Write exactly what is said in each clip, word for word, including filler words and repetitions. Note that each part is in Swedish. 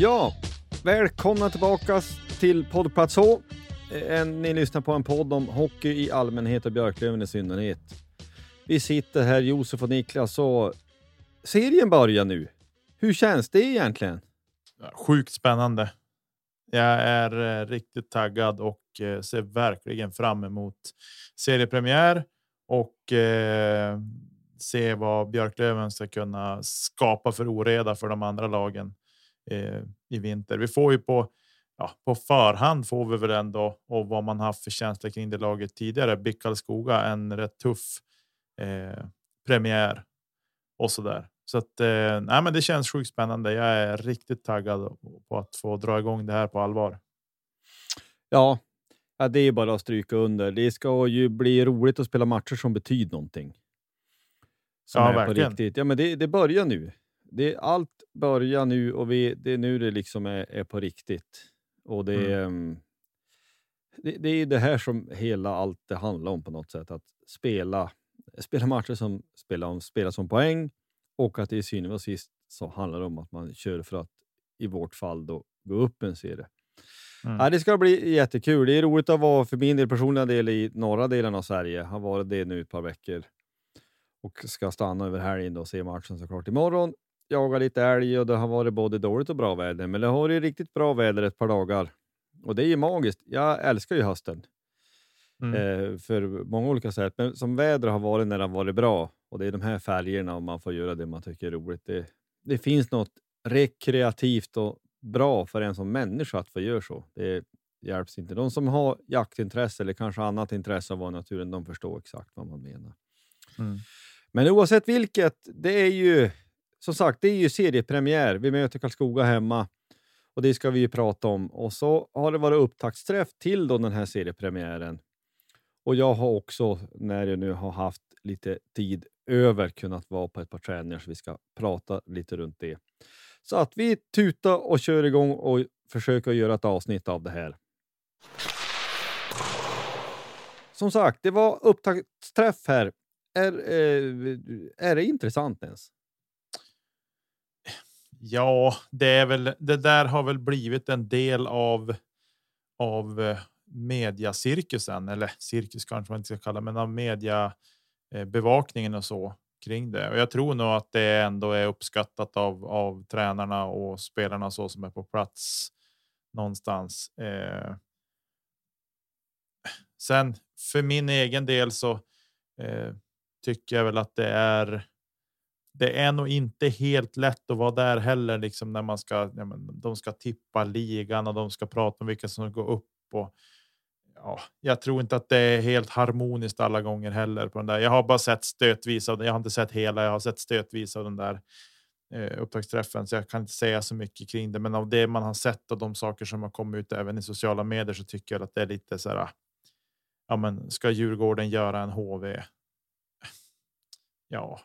Ja, välkomna tillbaka till Poddplats H. Ni lyssnar på en podd om hockey i allmänhet och Björklöven i synnerhet. Vi sitter här, Josef och Niklas, och serien börjar nu. Hur känns det egentligen? Sjukt spännande. Jag är riktigt taggad och ser verkligen fram emot seriepremiär och eh, se vad Björklöven ska kunna skapa för oreda för de andra lagen i vinter. Vi får ju på ja, på förhand får vi väl ändå, och vad man haft för känsla kring det laget tidigare, B I K Karlskoga, en rätt tuff eh, premiär och sådär. Så att eh, nej, men det känns sjukt spännande. Jag är riktigt taggad på att få dra igång det här på allvar. Ja, det är bara att stryka under. Det ska ju bli roligt att spela matcher som betyder någonting. Som ja, verkligen. På riktigt. Ja, men det, det börjar nu. Det, allt börjar nu och vi, det är nu det liksom är, är på riktigt. Och det, mm. det, det är det här som hela allt det handlar om på något sätt. Att spela, spela matcher som spelar om, spela som poäng. Och att i synnerhet och sist så handlar det om att man kör för att i vårt fall då gå upp en serie. Mm. Ja, det ska bli jättekul. Det är roligt att vara för min del, personliga del, i norra delen av Sverige. Har varit det nu ett par veckor. Och ska stanna över helgen och se matchen såklart imorgon. Jagar lite älg och det har varit både dåligt och bra väder. Men det har varit riktigt bra väder ett par dagar. Och det är ju magiskt. Jag älskar ju hösten. Mm. Eh, för många olika sätt. Men som väder har varit när det har varit bra. Och det är de här färgerna, om man får göra det man tycker är roligt. Det, det finns något rekreativt och bra för en som människa att få göra så. Det hjälps inte. De som har jaktintresse eller kanske annat intresse av naturen, de förstår exakt vad man menar. Mm. Men oavsett vilket, det är ju... Som sagt, det är ju seriepremiär. Vi möter Karlskoga hemma. Och det ska vi ju prata om. Och så har det varit upptaktsträff till då den här seriepremiären. Och jag har också, när jag nu har haft lite tid över, kunnat vara på ett par träningar. Så vi ska prata lite runt det. Så att vi tutar och kör igång och försöker göra ett avsnitt av det här. Som sagt, det var upptaktsträff här. Är, är, är det intressant ens? Ja, det är väl det där har väl blivit en del av av mediacirkusen, eller cirkus kanske man inte ska kalla, men av mediebevakningen och så kring det. Och jag tror nog att det ändå är uppskattat av av tränarna och spelarna så som är på plats någonstans. Eh. Sen för min egen del så eh, tycker jag väl att det är Det är nog inte helt lätt att vara där heller, liksom, när man ska, ja, men, de ska tippa ligan och de ska prata om vilka som går upp. Och, ja, jag tror inte att det är helt harmoniskt alla gånger heller på den där. Jag har bara sett stötvis av den. Jag har inte sett hela, jag har sett stötvis av den där eh, upptaktsträffen. Så jag kan inte säga så mycket kring det. Men av det man har sett och de saker som har kommit ut även i sociala medier, så tycker jag att det är lite så här. Ja, men ska Djurgården göra en H V? Ja.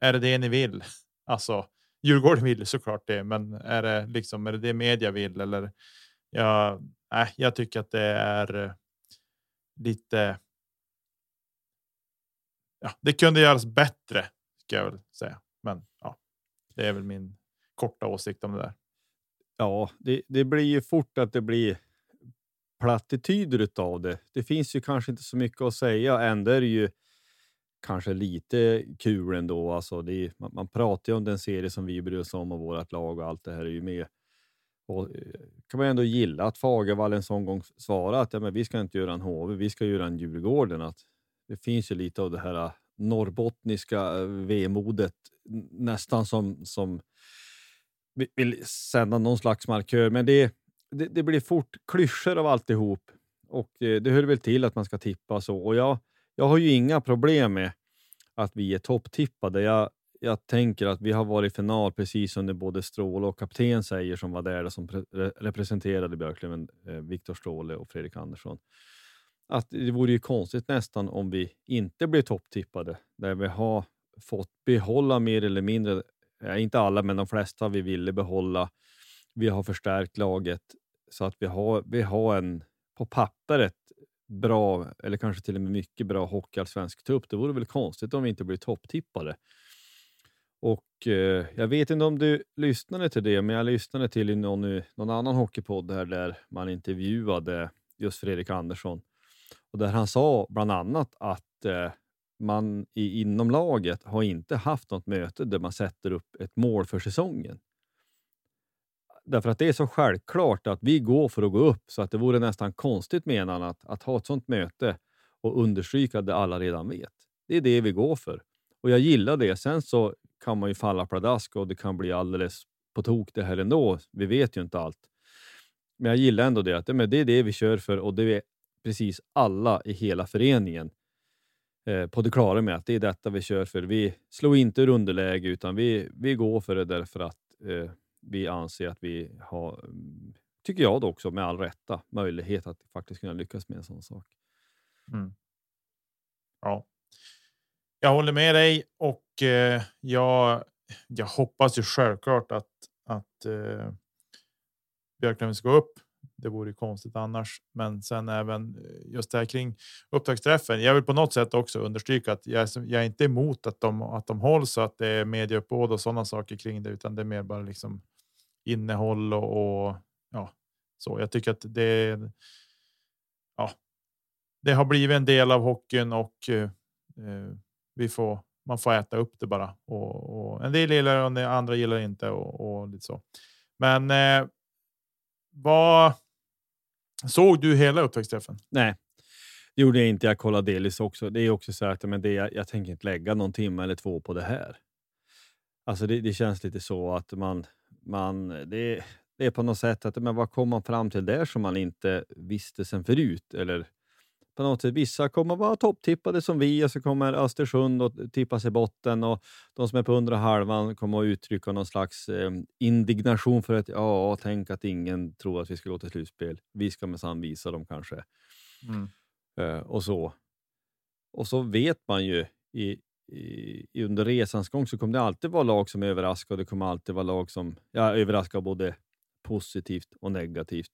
Är det det ni vill? Alltså, Djurgården vill såklart det, men är det liksom, är det det media vill? Eller, ja, nej, jag tycker att det är lite, ja, det kunde göras bättre ska jag väl säga. Men ja, det är väl min korta åsikt om det där. Ja, det, det blir ju fort att det blir plattityder utav det. Det finns ju kanske inte så mycket att säga. Ändå är det ju kanske lite kul ändå. Alltså det är, man, man pratar ju om den serie som vi bryr oss om och vårt lag och allt det här är ju med. Och kan man ändå gilla att Fagervall en sån gång svarar att ja, men vi ska inte göra en H V, vi ska göra en Djurgården. Att det finns ju lite av det här norrbottniska vemodet nästan som, som vill sända någon slags markör. Men det, det, det blir fort klyschor av alltihop. Och det, det hör väl till att man ska tippa så. Och jag, jag har ju inga problem med att vi är topptippade. Jag, jag tänker att vi har varit i final precis som det både Stråle och kapten säger som var där och som pre- representerade Björklöven, eh, Viktor Stråle och Fredrik Andersson. Att det vore ju konstigt nästan om vi inte blev topptippade. Där vi har fått behålla mer eller mindre, eh, inte alla men de flesta vi ville behålla. Vi har förstärkt laget så att vi har, vi har en på pappret bra eller kanske till och med mycket bra hockeyallsvensk trupp. Det vore väl konstigt om vi inte blev topptippade. Och eh, jag vet inte om du lyssnade till det, men jag lyssnade till någon, någon annan hockeypodd här där man intervjuade just Fredrik Andersson. Och där han sa bland annat att eh, man i, inom laget har inte haft något möte där man sätter upp ett mål för säsongen. Därför att det är så självklart att vi går för att gå upp så att det vore nästan konstigt menar han att, att ha ett sånt möte och understryka det alla redan vet. Det är det vi går för. Och jag gillar det. Sen så kan man ju falla pladask och det kan bli alldeles på tok det här ändå. Vi vet ju inte allt. Men jag gillar ändå det. Att men det är det vi kör för och det är precis alla i hela föreningen eh, på det klara med att det är detta vi kör för. Vi slår inte ur underläge utan vi, vi går för det därför att eh, vi anser att vi har, tycker jag då också, med all rätta möjlighet att faktiskt kunna lyckas med en sån sak. Mm. Ja. Jag håller med dig och eh, jag, jag hoppas ju självklart att, att eh, Björklöven ska gå upp. Det vore ju konstigt annars. Men sen även just det här kring upptaktsträffen. Jag vill på något sätt också understryka att jag, jag är inte emot att de, att de hålls och att det är medieuppbåd och sådana saker kring det. Utan det är mer bara liksom innehåll och, och ja, så. Jag tycker att det, ja, det har blivit en del av hockeyn och eh, vi får, man får äta upp det bara och, och en del gillar det och det andra gillar det inte och, och lite så. Men eh, vad såg du hela uppväxtträffen? Nej, det gjorde jag inte. Jag kollade delvis också. Det är också så att men det, jag, jag tänker inte lägga någon timme eller två på det här. Alltså det, det känns lite så att man, man det, det är på något sätt att men vad kom man fram till där som man inte visste sen förut eller på något sätt. Vissa kommer vara topptippade som vi och så kommer Östersund att tippas i botten och de som är på undre halvan kommer att uttrycka någon slags eh, indignation för att ja, tänk att ingen tror att vi ska gå till slutspel. Vi ska med sann visa dem kanske. Mm. Eh, och så. Och så vet man ju i, i, under resans gång så kommer det alltid vara lag som är överraskade. Det kommer alltid vara lag som ja, överraskar både positivt och negativt.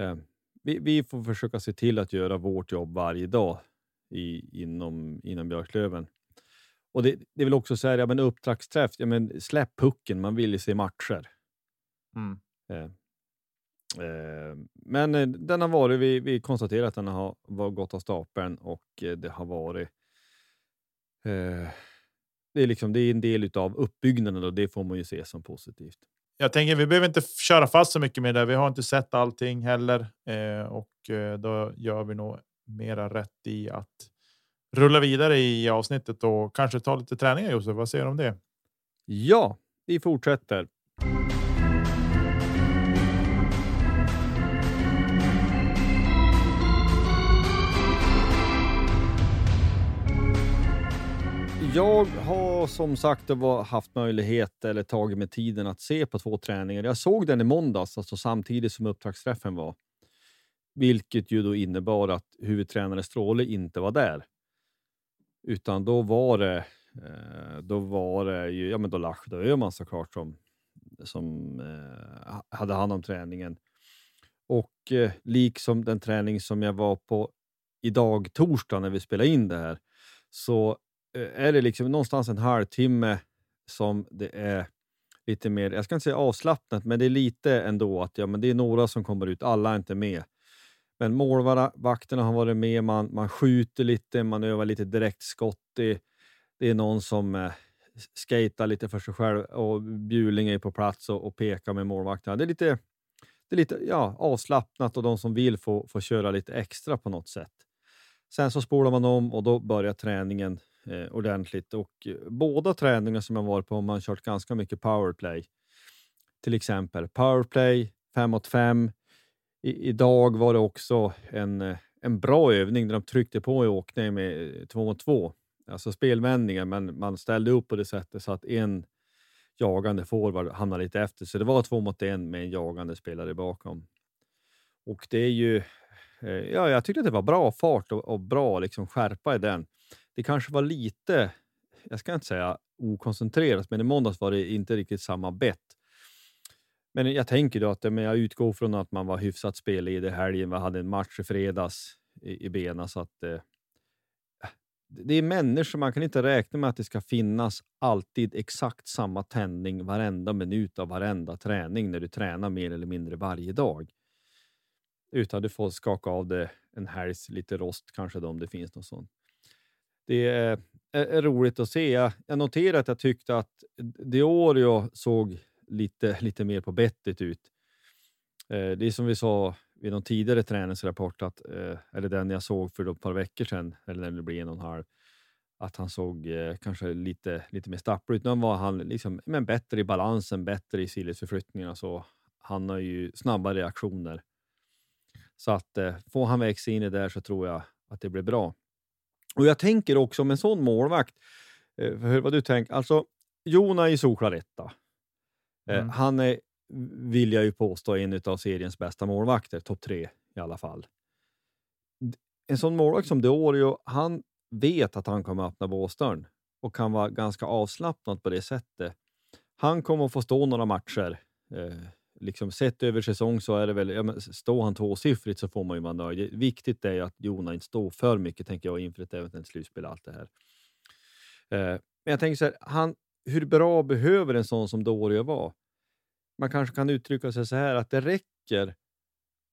Eh, Vi, vi får försöka se till att göra vårt jobb varje dag i, inom, inom Björklöven. Och det, det vill också säga, ja men upptaktsträff, ja men släpp pucken, man vill ju se matcher. Mm. Eh, eh, men den har varit, vi, vi konstaterar att den har var gått av stapeln och det har varit eh, det är liksom, det är en del utav uppbyggnaden och det får man ju se som positivt. Jag tänker vi behöver inte köra fast så mycket med det. Vi har inte sett allting heller. Eh, och då gör vi nog mera rätt i att rulla vidare i avsnittet och kanske ta lite träningar, Josef. Vad säger du om det? Ja, vi fortsätter. Jag har som sagt haft möjlighet eller tagit med tiden att se på två träningar. Jag såg den i måndags, alltså samtidigt som upptaktsträffen var. Vilket ju då innebar att huvudtränare Stråle inte var där. Utan då var det, då var det ju, ja men då Lachda Öhman såklart som, som hade hand om träningen. Och liksom den träning som jag var på idag torsdag när vi spelade in det här så är det liksom någonstans en halvtimme som det är lite mer, jag ska inte säga avslappnat, men det är lite ändå att ja, men det är några som kommer ut, alla är inte med. Men målvakterna har varit med, man, man skjuter lite, man övar lite direktskott. Det, det är någon som eh, skater lite för sig själv och Bjuling är på plats och, och pekar med målvakterna. Det är lite, det är lite ja, avslappnat och de som vill får, får köra lite extra på något sätt. Sen så spolar man om och då börjar träningen eh, ordentligt. Och eh, båda träningar som jag var på har man kört ganska mycket powerplay. Till exempel powerplay, fem mot fem. I, idag var det också en, en bra övning där de tryckte på i åkning med två mot två. Alltså spelvändningar, men man ställde upp på det sättet så att en jagande forward hamnade lite efter. Så det var två mot en med en jagande spelare bakom. Och det är ju... Ja, jag tyckte att det var bra fart och, och bra liksom skärpa i den. Det kanske var lite, jag ska inte säga okoncentrerat, men i måndags var det inte riktigt samma bett. Men jag tänker då att men jag utgår från att man var hyfsat spelig i det helgen. Vi hade en match i fredags i, i bena, så att eh, det är människor, man kan inte räkna med att det ska finnas alltid exakt samma tändning varenda minut av varenda träning när du tränar mer eller mindre varje dag. Utan du får skaka av det en häls, lite rost kanske då, om det finns något sånt. Det är, är, är roligt att se. Jag noterade att jag tyckte att D'Oreo såg lite, lite mer på bettet ut. Eh, det är som vi sa vid någon tidigare träningsrapport, att, eh, eller den jag såg för ett par veckor sedan, eller när det blir en och en halv, att han såg eh, kanske lite, lite mer stapplig ut. Nu var han liksom, men bättre i balansen, bättre i sidledsförflyttningarna, så han har ju snabba reaktioner. Så att eh, får han växa in i där så tror jag att det blir bra. Och jag tänker också om en sån målvakt. Eh, hur vad du tänker. Alltså Jona i Solklaretta. Eh, mm. Han är, vill jag ju påstå, en av seriens bästa målvakter. Topp tre i alla fall. En sån målvakt som D'Oreo, han vet att han kommer att öppna båsdörren. Och kan vara ganska avslappnad på det sättet. Han kommer att få stå några matcher. Eh, Liksom sett över säsong så är det väl, ja, men står han tvåsiffrigt så får man ju vara nöjd. Viktigt är ju att Jona inte står för mycket, tänker jag, inför ett eventuellt slutspel, allt det här. Eh, men jag tänker så här, han, hur bra behöver en sån som D'Oreo vara? Man kanske kan uttrycka sig så här, att det räcker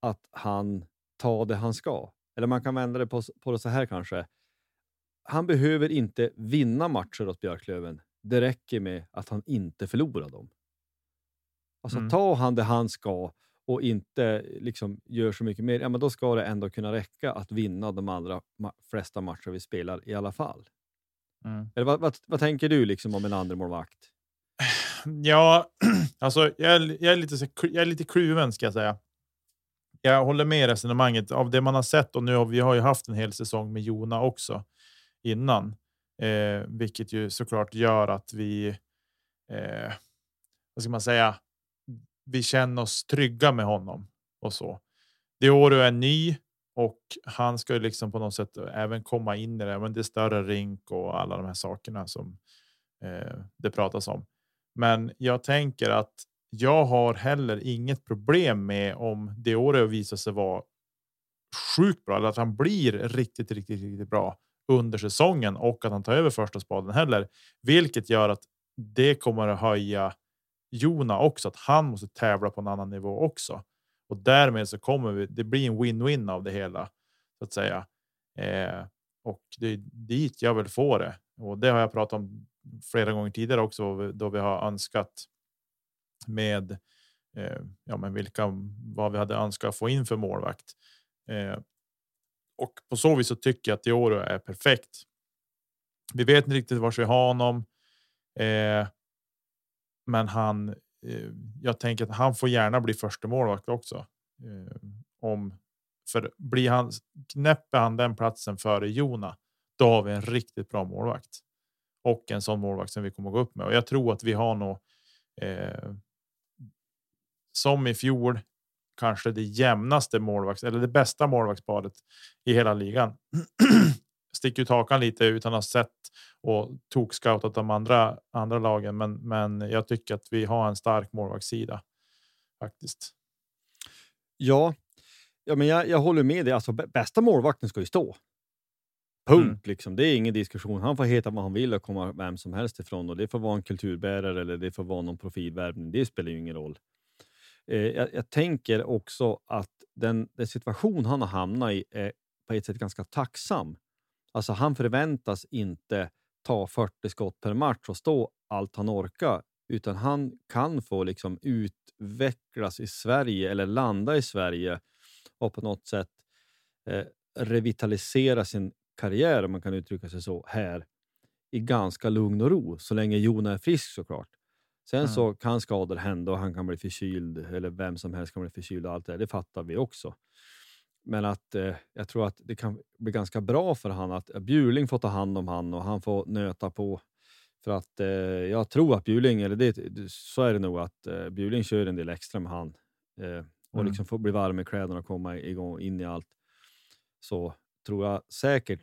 att han tar det han ska. Eller man kan vända det på, på det så här kanske. Han behöver inte vinna matcher åt Björklöven. Det räcker med att han inte förlorar dem. Alltså mm. tar han det han ska och inte liksom gör så mycket mer, ja, men då ska det ändå kunna räcka att vinna de allra ma- flesta matcher vi spelar i alla fall. Mm. Eller vad, vad, vad tänker du liksom om en andra målvakt? Ja, alltså jag är, jag är lite jag är lite kluven, ska jag säga. Jag håller med resonemanget av det man har sett, och nu har vi har ju haft en hel säsong med Jona också innan. Eh, vilket ju såklart gör att vi eh, vad ska man säga, vi känner oss trygga med honom och så. D'Oreo är ny och han ska ju liksom på något sätt även komma in i det, men det är större rink och alla de här sakerna som eh, det pratas om. Men jag tänker att jag har heller inget problem med om D'Oreo visar sig vara sjukt bra, eller att han blir riktigt, riktigt, riktigt bra under säsongen och att han tar över första spaden heller, vilket gör att det kommer att höja Jona också, att han måste tävla på en annan nivå också, och därmed så kommer vi, det blir en win-win av det hela, så att säga. Eh, och det är dit jag vill få det, och det har jag pratat om flera gånger tidigare också, då vi har önskat med eh, ja, men vilka, vad vi hade önskat få in för målvakt, eh, och på så vis så tycker jag att D'Oreo är perfekt. Vi vet inte riktigt var vi har honom, eh, men han, jag tänker att han får gärna bli första målvakt också. Om, för blir han, knäpper han den platsen före Jona, då har vi en riktigt bra målvakt. Och en sån målvakt som vi kommer gå upp med. Och jag tror att vi har nog, eh, som i fjol, kanske det jämnaste målvakt, eller det bästa målvaktsparet i hela ligan. Sticker ut hakan lite utan att ha sett och tog scoutat de andra, andra lagen. Men, men jag tycker att vi har en stark målvaktssida faktiskt. Ja, ja men jag, jag håller med dig. Alltså, bästa målvakten ska ju stå. Punkt mm. liksom. Det är ingen diskussion. Han får heta vad han vill och komma vem som helst ifrån. Och det får vara en kulturbärare eller det får vara någon profilvärvning. Det spelar ju ingen roll. Eh, jag, jag tänker också att den, den situation han har hamnat i är på ett sätt ganska tacksam. Alltså han förväntas inte ta fyrtio skott per match och stå allt han orkar. Utan han kan få liksom utvecklas i Sverige eller landa i Sverige och på något sätt eh, revitalisera sin karriär, om man kan uttrycka sig så, här i ganska lugn och ro så länge Jona är frisk såklart. Sen mm. så kan skador hända och han kan bli förkyld eller vem som helst kan bli förkyld och allt det där, det fattar vi också. Men att eh, jag tror att det kan bli ganska bra för han att Bjurling får ta hand om han och han får nöta på för att eh, jag tror att Bjurling, eller det, så är det nog att eh, Bjurling kör en del extra med han eh, och mm. liksom får bli varm i kläderna och komma igång in i allt. Så tror jag säkert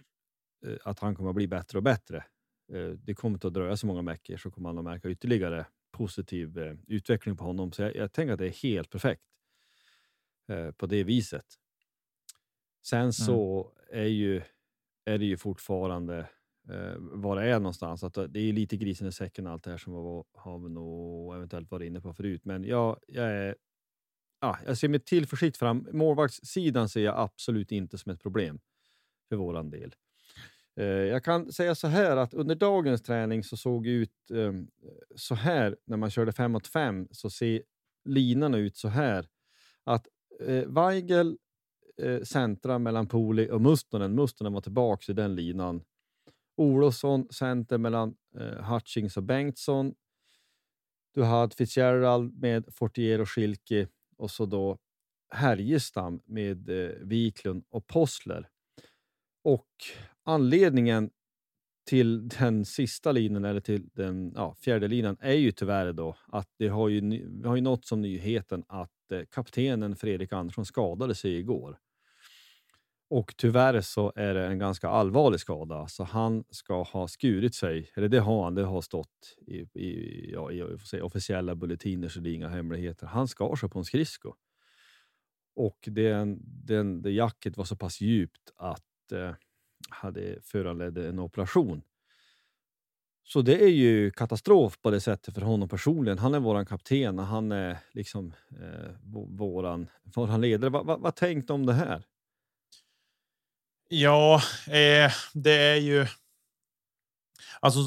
eh, att han kommer att bli bättre och bättre. Eh, det kommer inte att dröja så många veckor så kommer han att märka ytterligare positiv eh, utveckling på honom. Så jag, jag tänker att det är helt perfekt eh, på det viset. Sen mm. så är, ju, är det ju fortfarande eh, var det är någonstans. Att det är lite grisen i säcken allt det här som var, har vi nog eventuellt varit inne på förut. Men jag, jag är ja, jag ser med tillförsikt fram. Målvaktssidan ser jag absolut inte som ett problem för våran del. Eh, jag kan säga så här att under dagens träning så såg ut eh, så här. När man körde fem mot fem så ser linan ut så här. Att eh, Weigel eh, centra mellan Pooli och Mustonen. Mustonen var tillbaka i den linan. Olofsson center mellan eh, Hutchings och Bengtsson. Du hade Fitzgerald med Fortier och Schilke. Och så då Härjestam med eh, Wiklund och Postler. Och anledningen till den sista linjen eller till den ja, fjärde linjen är ju tyvärr då att det har ju, vi har ju nått som nyheten att eh, kaptenen Fredrik Andersson skadade sig igår. Och tyvärr så är det en ganska allvarlig skada. Så han ska ha skurit sig. Eller det har han. Det har stått i, i, ja, i får säga, officiella bulletiner så det är inga hemligheter. Han skar sig på en skridsko. Och den, den, det jacket var så pass djupt att eh, hade föranledde en operation. Så det är ju katastrof på det sättet för honom personligen. Han är våran kapten. Han är liksom eh, våran, våran ledare. Va, va, vad tänkte om det här? Ja, eh, det är ju alltså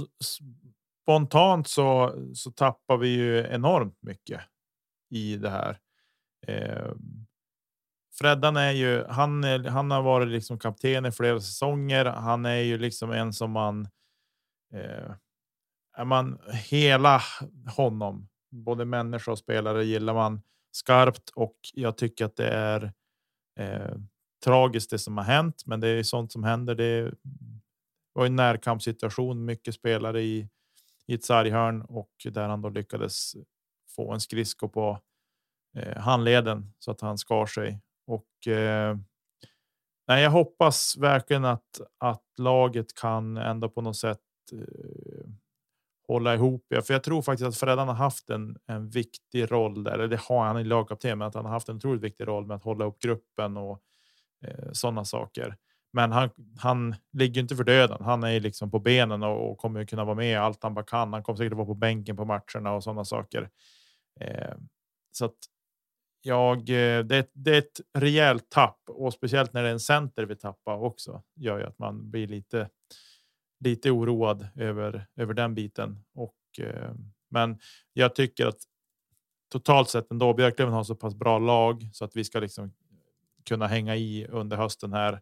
spontant så, så tappar vi ju enormt mycket i det här. Eh, Freddan är ju, han, han har varit liksom kapten i flera säsonger. Han är ju liksom en som man, eh, är man hela honom, både människa och spelare gillar man skarpt och jag tycker att det är eh, tragiskt det som har hänt, men det är sånt som händer. Det var en närkampssituation, mycket spelare i, i ett sarghörn och där han då lyckades få en skridsko på eh, handleden så att han skar sig. Och eh, nej, jag hoppas verkligen att, att laget kan ändå på något sätt eh, hålla ihop. Ja, för jag tror faktiskt att Freddan har haft en, en viktig roll där, eller det har han i lagkapten, men att han har haft en otroligt viktig roll med att hålla upp gruppen och sådana saker. Men han, han ligger inte för döden. Han är liksom på benen och, och kommer kunna vara med allt han bara kan. Han kommer säkert vara på bänken på matcherna och sådana saker. Eh, så att jag, det, det är ett rejält tapp. Och speciellt när det är en center vi tappar också. Gör ju att man blir lite, lite oroad över, över den biten. Och, eh, men jag tycker att totalt sett ändå Björklöven har så pass bra lag så att vi ska liksom kunna hänga i under hösten här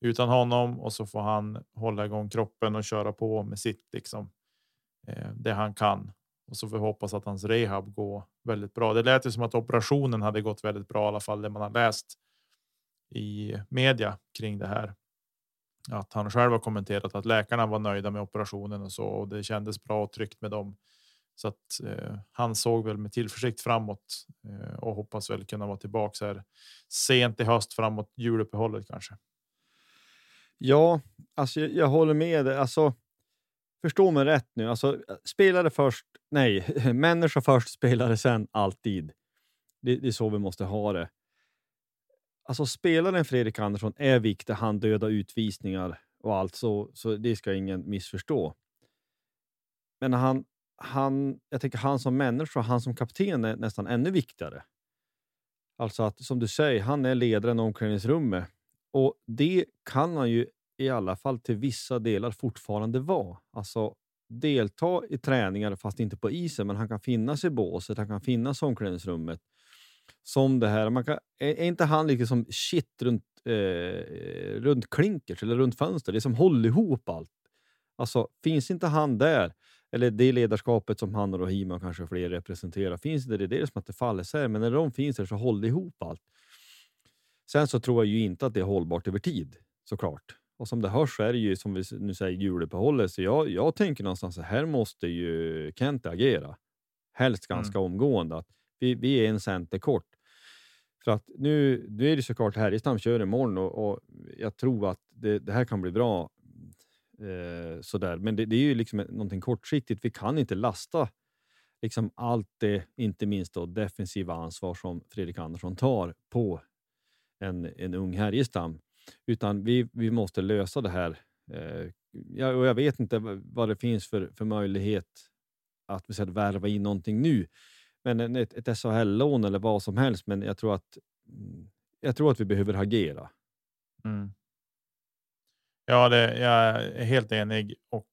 utan honom och så får han hålla igång kroppen och köra på med sitt liksom eh, det han kan och så får vi hoppas att hans rehab går väldigt bra. Det lät ju som att operationen hade gått väldigt bra i alla fall det man har läst i media kring det här. Att han själv har kommenterat att läkarna var nöjda med operationen och så och det kändes bra och tryggt med dem så att eh, han såg väl med tillförsikt framåt eh, och hoppas väl kunna vara tillbaka så här sent i höst framåt juluppehållet kanske. Ja, alltså jag, jag håller med dig. Alltså förstå mig rätt nu. Alltså spelare först, nej, människa först, spelare sen alltid. Det, det är så vi måste ha det. Alltså spelaren Fredrik Andersson är viktig. Han dödar utvisningar och allt så, så det ska ingen missförstå. Men han, han, jag tänker han som människa, han som kapten är nästan ännu viktigare. Alltså att, som du säger, han är ledaren i omklädningsrummet. Och det kan han ju i alla fall till vissa delar fortfarande vara. Alltså delta i träningar fast inte på isen, men han kan finnas i båset, han kan finnas i omklädningsrummet. Som det här, man kan, är inte han liksom shit runt, eh, runt klinkers eller runt fönster, det är som håller ihop allt. Alltså finns inte han där, eller det ledarskapet som han och Rahimi och kanske fler representerar, finns det, det är det som att det faller sig, men när de finns där så håller ihop allt. Sen så tror jag ju inte att det är hållbart över tid, såklart. Och som det hörs så är det ju, som vi nu säger, julepehållet. Så jag, jag tänker någonstans att här måste ju Kent agera. Helst ganska mm. omgående. Att vi, vi är en center kort. För att nu, nu är det såklart Härjestam kör imorgon. Och, och jag tror att det, det här kan bli bra. Eh, sådär. Men det, det är ju liksom någonting kortsiktigt. Vi kan inte lasta liksom allt det, inte minst då defensiva ansvar som Fredrik Andersson tar på en, en ung Härjestam. Utan vi, vi måste lösa det här. Eh, jag, och jag vet inte vad det finns för, för möjlighet att, att värva in någonting nu. Men en, ett, ett S H L-lån eller vad som helst. Men jag tror att, jag tror att vi behöver agera. Mm. Ja, det, jag är helt enig. Och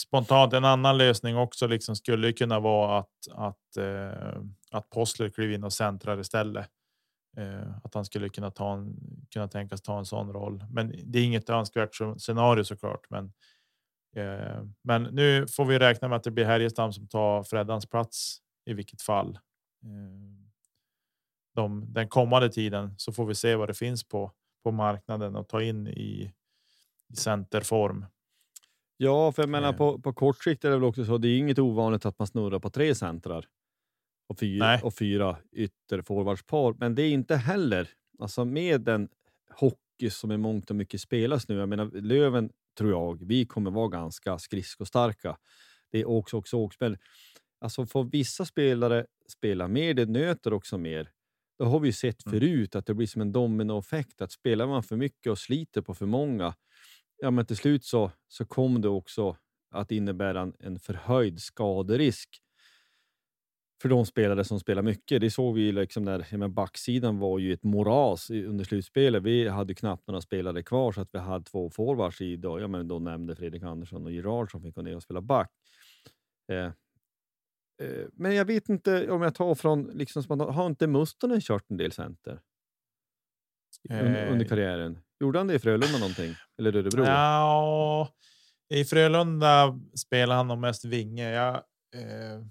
spontant en annan lösning också liksom skulle kunna vara att, att, eh, att Postler kliver in och centrar istället. Att han skulle kunna, ta en, kunna tänkas ta en sån roll. Men det är inget önskvärt scenario såklart. Men, eh, men nu får vi räkna med att det blir Härjestam som tar Freddans plats i vilket fall. Eh, de, den kommande tiden så får vi se vad det finns på, på marknaden och ta in i, i centerform. Ja, för jag menar eh. på, på kort sikt är det väl också så. Det är inget ovanligt att man snurrar på tre centrar. Och fyra, och fyra ytterforwardspar. Men det är inte heller. Alltså med den hockey som är mångt och mycket spelas nu. Jag menar Löven tror jag. Vi kommer vara ganska skridskostarka. Det är också också åkspel. Alltså får vissa spelare spela mer. Det nöter också mer. Då har vi ju sett förut att det blir som en dominoeffekt. Att spelar man för mycket och sliter på för många. Ja men till slut så, så kom det också att innebära en, en förhöjd skaderisk. För de spelare som spelar mycket. Det såg vi liksom när backsidan var ju ett moras under slutspelet. Vi hade knappt några spelare kvar så att vi hade två forwards i dag. Ja, men då nämnde Fredrik Andersson och Girard som fick gå ner och spela back. Eh, eh, men jag vet inte om jag tar från... Liksom, har inte Mustonen kört en del center? Under, eh. under karriären. Gjorde han det i Frölunda någonting? Eller Örebro? Ja, i Frölunda spelade han nog mest vinge. Jag... Eh.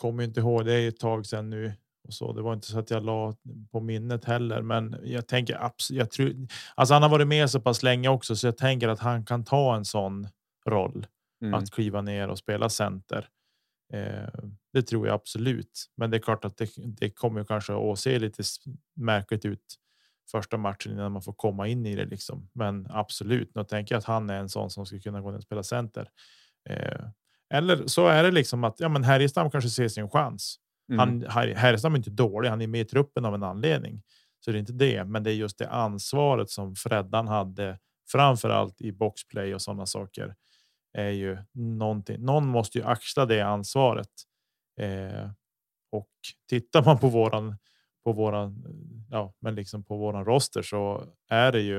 Kommer inte ihåg, det är ett tag sedan nu och så. Det var inte så att jag la på minnet heller, men jag tänker absolut, jag tror, alltså han har varit med så pass länge också så jag tänker att han kan ta en sån roll mm. att kliva ner och spela center. Eh, det tror jag absolut, men det är klart att det, det kommer kanske att se lite märkligt ut första matchen innan man får komma in i det liksom. Men absolut, nu tänker jag att han är en sån som skulle kunna gå ner och spela center. Eh, Eller så är det liksom att ja, men Härjestam kanske ser sin chans. Mm. Han, Härjestam är inte dålig, han är med i truppen av en anledning. Så det är inte det, men det är just det ansvaret som Freddan hade framförallt i boxplay och sådana saker. Är ju någonting. Någon måste ju axla det ansvaret. Eh, och tittar man på våran på våran ja, men liksom på våran roster så är det ju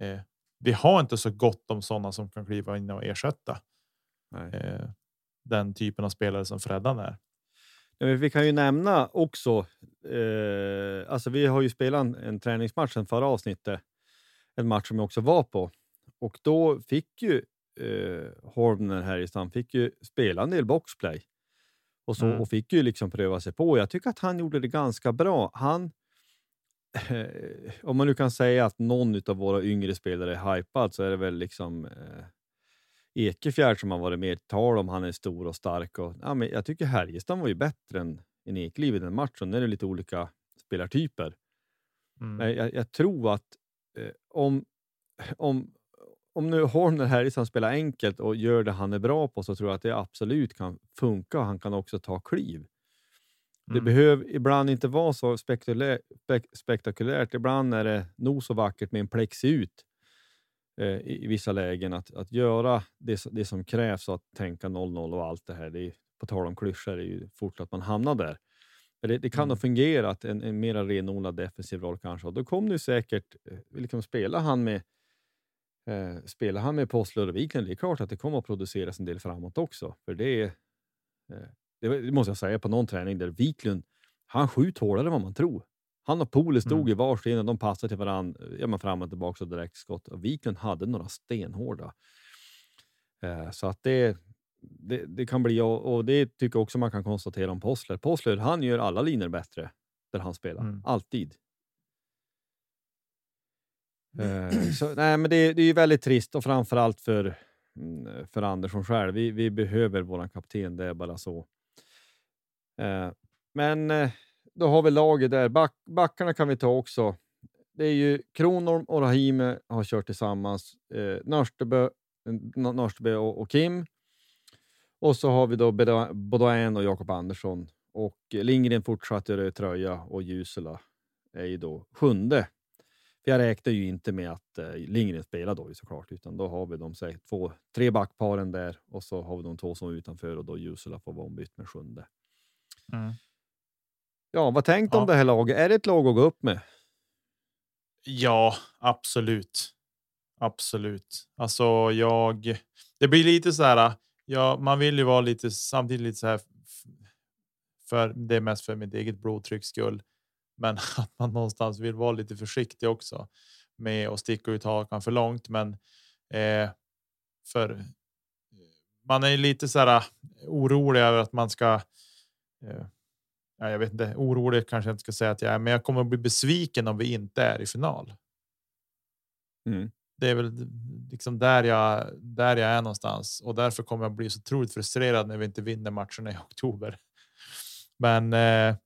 eh, vi har inte så gott om sådana som kan kliva in och ersätta. Nej. Den typen av spelare som Freddan är. Ja, men vi kan ju nämna också eh, alltså vi har ju spelat en, en träningsmatch sen förra avsnittet, en match som jag också var på, och då fick ju eh, Horvner Härjestam fick ju spela en del boxplay och så mm. och fick ju liksom pröva sig på. Jag tycker att han gjorde det ganska bra. Han eh, om man nu kan säga att någon av våra yngre spelare är hypad så är det väl liksom eh, Ekefjärd som har varit med i tal om, han är stor och stark. Och, ja, men jag tycker Härjestam var ju bättre än, än Ekliv i den matchen. Det är lite olika spelartyper. Mm. Men jag, jag tror att eh, om, om, om nu Horner Härjestam spelar enkelt och gör det han är bra på så tror jag att det absolut kan funka. Han kan också ta kliv. Mm. Det behöver ibland inte vara så spektakulärt. Ibland är det nog så vackert med en plexi ut. eh, i vissa lägen att, att göra det, det som krävs, att tänka noll noll och allt det här. Det är, på tal om klyschor, är ju fortsatt man hamnar där. Det, det kan mm. nog fungera att en, en mera renodlad defensiv roll kanske. Och då kommer du säkert, liksom spelar han med eh, spelar han med Postler och Wiklund, det är klart att det kommer att produceras en del framåt också. För det är eh, det måste jag säga på någon träning där Wiklund, han skjuter hårdare än vad man tror. Han och Pooli stod mm. i varsin och de passade till varandra, ja, man fram och tillbaka så direkt skott. Och Wiklund hade några stenhårda. Eh, så att det Det, det kan bli, och det tycker jag också man kan konstatera om Postler. Postler, han gör alla linjer bättre där han spelar. Mm. Alltid. Mm. Uh, så, nej, men det, det är ju väldigt trist, och framförallt för, för Andersson själv. Vi, vi behöver våran kapten, det är bara så. Uh, men uh, då har vi laget där. Back, backarna kan vi ta också. Det är ju Kronholm och Rahimi har kört tillsammans. Uh, Nörstebö, Nörstebö och, och Kim. Och så har vi då Baudouin och Jakob Andersson. Och Lindgren fortsatte röd tröja och Jusela är ju då sjunde. För jag räknar ju inte med att Lindgren spelar då såklart. Utan då har vi de så, två, tre backparen där. Och så har vi de två som är utanför och då Jusela får vara ombytt med sjunde. Mm. Ja, vad tänkt om ja. det här laget? Är det ett lag att gå upp med? Ja, absolut. Absolut. Alltså jag... Det blir lite så här... Ja, man vill ju vara lite samtidigt lite så här för det är mest för mitt eget blodtrycks skull, men att man någonstans vill vara lite försiktig också med att sticka ut hakan för långt, men eh, för man är ju lite så här orolig över att man ska eh, ja, jag vet inte, orolig kanske jag inte ska säga att jag är, men jag kommer att bli besviken om vi inte är i final. Mm. Det är väl liksom där jag, där jag är någonstans. Och därför kommer jag bli så otroligt frustrerad när vi inte vinner matcherna i oktober. Men eh,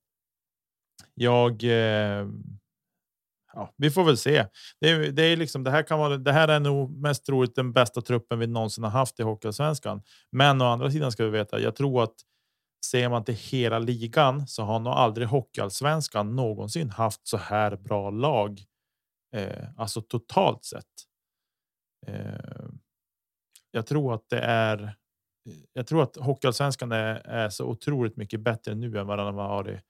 jag... Eh, ja, vi får väl se. Det, det, är liksom, det, här kan vara, det här är nog mest troligt den bästa truppen vi någonsin har haft i Hockeyallsvenskan. Men å andra sidan ska vi veta, jag tror att ser man till hela ligan så har nog aldrig Hockeyallsvenskan någonsin haft så här bra lag. Eh, alltså totalt sett. Jag tror att det är jag tror att Hockeyallsvenskan är, är så otroligt mycket bättre nu än vad den var,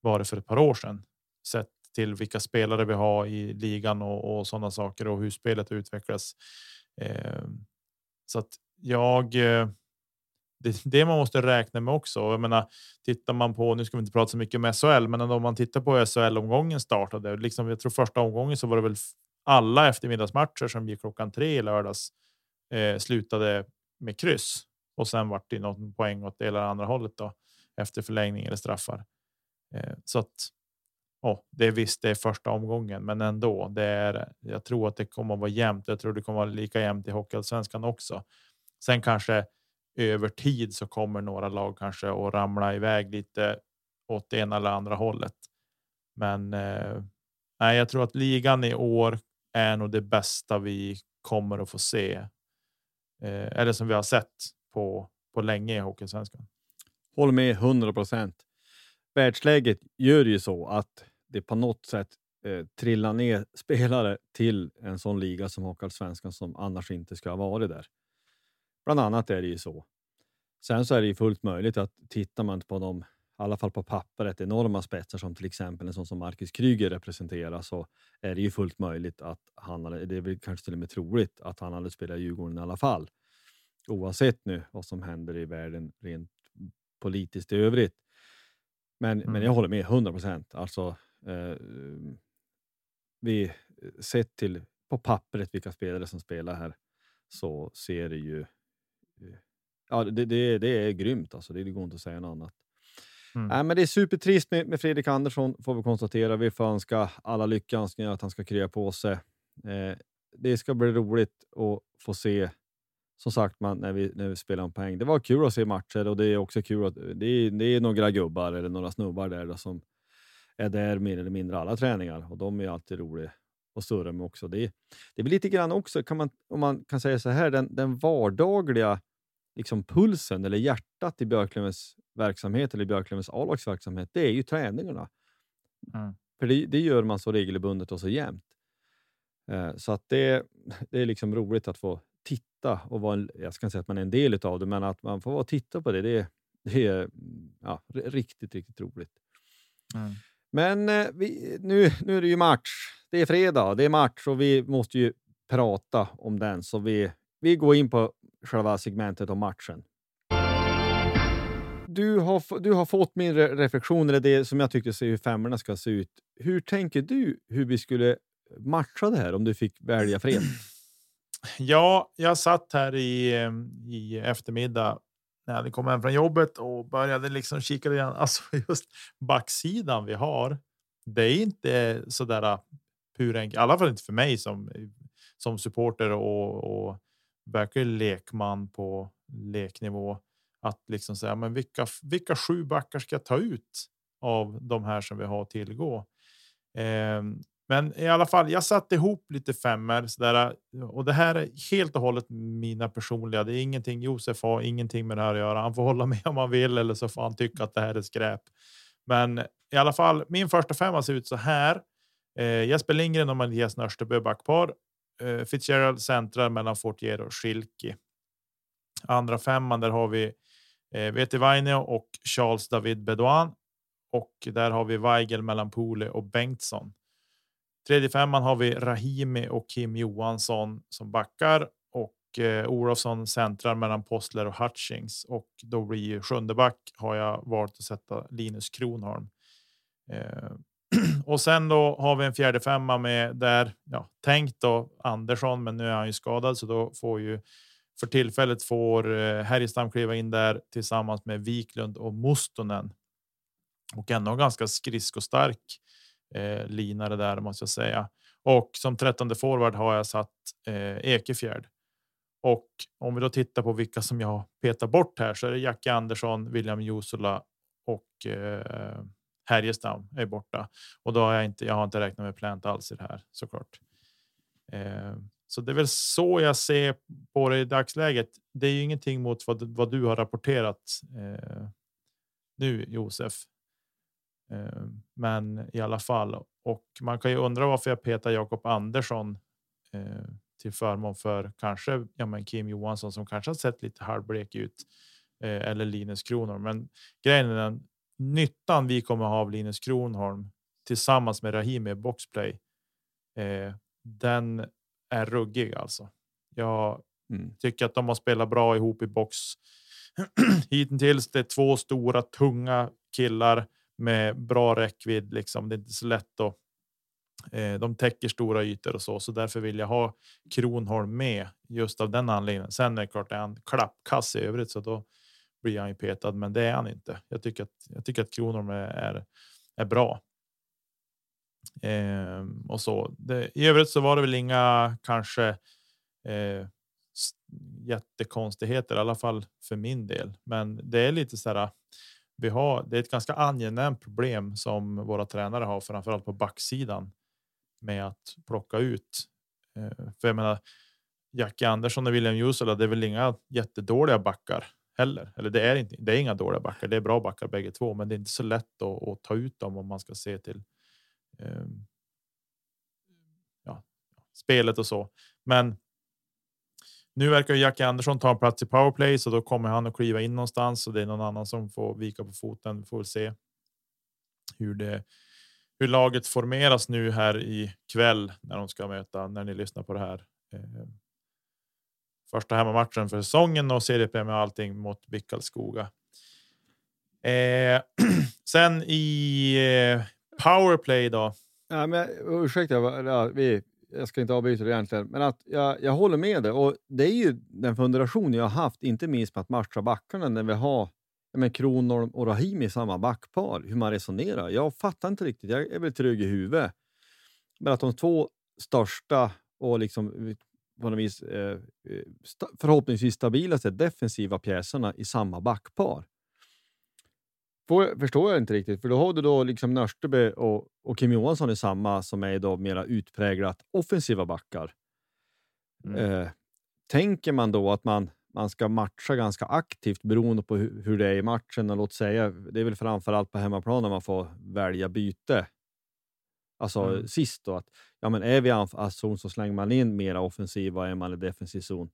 var det för ett par år sedan, sett till vilka spelare vi har i ligan och, och sådana saker och hur spelet utvecklas. Så att jag det, det man måste räkna med också, jag menar, tittar man på, nu ska vi inte prata så mycket om S H L, men om man tittar på S H L-omgången startade, liksom, jag tror första omgången så var det väl alla eftermiddagsmatcher som gick klockan tre i lördags eh, slutade med kryss. Och sen vart det någon poäng åt det eller andra hållet då. Efter förlängning eller straffar. Eh, så att oh, det är visst, det är första omgången. Men ändå, det är, jag tror att det kommer att vara jämnt. Jag tror det kommer att vara lika jämnt i Hockeyallsvenskan också. Sen kanske över tid så kommer några lag kanske att ramla iväg lite åt det ena eller andra hållet. Men eh, nej, jag tror att ligan i år är nog det bästa vi kommer att få se. Eh, eller som vi har sett på, på länge i Hockeyallsvenskan. Håll med hundra procent. Världsläget gör ju så att det på något sätt eh, trillar ner spelare till en sån liga som Hockeyallsvenskan som annars inte ska ha varit där. Bland annat är det ju så. Sen så är det ju fullt möjligt att tittar man på dem, i alla fall på pappret, enorma spetsar som till exempel en sån som Marcus Kryger representerar, så är det ju fullt möjligt att han, det är väl kanske till och med troligt att han hade spelat Djurgården i alla fall. Oavsett nu vad som händer i världen rent politiskt i övrigt. Men, mm. men jag håller med hundra procent. Alltså eh, vi sett till på pappret vilka spelare som spelar här så ser det ju eh, ja, det, det, det är grymt alltså. Det, det går inte att säga något annat. Mm. Nej, men det är supertrist med, med Fredrik Andersson får vi konstatera. Vi får önska alla lyckönskningar att han ska krya på sig. Eh, det ska bli roligt att få se, som sagt, man, när, vi, när vi spelar en poäng. Det var kul att se matcher och det är också kul att det är, det är några gubbar eller några snubbar där då, som är där mer eller mindre alla träningar. Och de är alltid roliga att surra med också. Det, det blir lite grann också, kan man, om man kan säga så här, den, den vardagliga liksom pulsen eller hjärtat i Björklövens verksamhet eller Björklövens A-lagsverksamhet, det är ju träningarna. Mm. För det, det gör man så regelbundet och så jämnt. Eh, så att det, det är liksom roligt att få titta och vara en, jag ska inte säga att man är en del av det, men att man får vara titta på det, det, det är ja, riktigt, riktigt roligt. Mm. Men eh, vi, nu, nu är det ju match. Det är fredag, det är match och vi måste ju prata om den. Så vi, vi går in på själva segmentet om matchen. Du har, du har fått min re- reflektion eller det som jag tyckte se hur femmorna ska se ut. Hur tänker du hur vi skulle matcha det här om du fick välja fred? Ja, jag satt här i, i eftermiddag när jag hade kommit hem från jobbet och började liksom kika lite grann. Alltså just backsidan vi har, det är inte sådär pur enkelt. I alla fall inte för mig som, som supporter och, och verkligen lekman på leknivå. Att liksom säga, men vilka, vilka sju backar ska jag ta ut av de här som vi har att tillgå? Eh, men i alla fall, jag satte ihop lite femmer. Sådär, och det här är helt och hållet mina personliga. Det är ingenting, Josef har ingenting med det här att göra. Han får hålla med om han vill eller så får han tycka att det här är skräp. Men i alla fall, min första femma ser ut så här. Eh, Jesper Lindgren och Mattias Nörstebö backpar. Eh, Fitzgerald centrar mellan Fortier och Schilke. Andra femman, där har vi eh, Vete Vainio och Charles David Bedouin. Och där har vi Weigel mellan Pooli och Bengtsson. Tredje femman har vi Rahimi och Kim Johansson som backar. Och eh, Olofsson centrar mellan Postler och Hutchings. Och D'Oreo sjunde back har jag valt att sätta Linus Kronholm. Eh, och sen då har vi en fjärde femma med där, ja, tänkt då Andersson. Men nu är han ju skadad så då får ju... För tillfället får Härjestam kliva in där tillsammans med Wiklund och Mustonen. Och ändå ganska skridskostark eh, linare där måste jag säga. Och som trettonde forward har jag satt eh, Ekefjärd. Och om vi då tittar på vilka som jag petar bort här så är det Jackie Andersson, William Jusola och eh, Härjestam är borta. Och då har jag inte, jag har inte räknat med Plant alls i det här såklart. Eh, Så det är väl så jag ser på det i dagsläget. Det är ju ingenting mot vad, vad du har rapporterat eh, nu, Josef. Eh, men i alla fall. Och man kan ju undra varför jag petar Jakob Andersson eh, till förmån för kanske ja, men Kim Johansson som kanske har sett lite halvblek ut. Eh, eller Linus Kronholm. Men grejen är den nyttan vi kommer ha av Linus Kronholm tillsammans med Rahimi i boxplay. Eh, den... är ruggig alltså. Jag mm. tycker att de har spelat bra ihop i box. Hittills det är två stora tunga killar med bra räckvidd liksom. Det är inte så lätt att eh, de täcker stora ytor och så så därför vill jag ha Kronholm med just av den anledningen. Sen är det klart att han klappkass i övrigt så då blir han ju petad men det är han inte. Jag tycker att jag tycker att Kronholm är är, är bra. Eh, och så det, i övrigt så var det väl inga kanske eh, jättekonstigheter i alla fall för min del, men det är lite så här vi har, det är ett ganska angenämt problem som våra tränare har framförallt på backsidan med att plocka ut eh, för jag menar Jackie Andersson och William Jusola, det är väl inga jättedåliga backar heller, eller det är inte, det är inga dåliga backar, det är bra backar bägge två, men det är inte så lätt att, att ta ut dem om man ska se till ja, spelet och så. Men nu verkar Jackie Andersson ta en plats i powerplay så då kommer han att kliva in någonstans och det är någon annan som får vika på foten. Vi får väl se hur det hur laget formeras nu här i kväll när de ska möta, när ni lyssnar på det här första hemmamatchen för säsongen och C D P med allting mot Karlskoga. Eh, sen i eh, powerplay då. Ja, men ursäkta, ja, vi, jag ska inte avbryta det egentligen, men att jag, jag håller med det och det är ju den funderationen jag har haft, inte minst på att matcha backarna när vi har men Kronholm och Rahimi i samma backpar, hur man resonerar. Jag fattar inte riktigt, jag är väl trygg i huvudet. Men att de två största och liksom på något vis eh, sta- förhoppningsvis stabilaste defensiva pjäserna i samma backpar. Förstår jag inte riktigt. För då har du då liksom Nörstebö och, och Kim Johansson är samma som är då mera utpräglat offensiva backar. Mm. Eh, tänker man då att man, man ska matcha ganska aktivt beroende på hur, hur det är i matchen och låt säga, det är väl framförallt på hemmaplan när man får välja byte. Alltså mm. sist då att ja, men är vi i anfallszon så slänger man in mera offensiva än man i defensiv zon.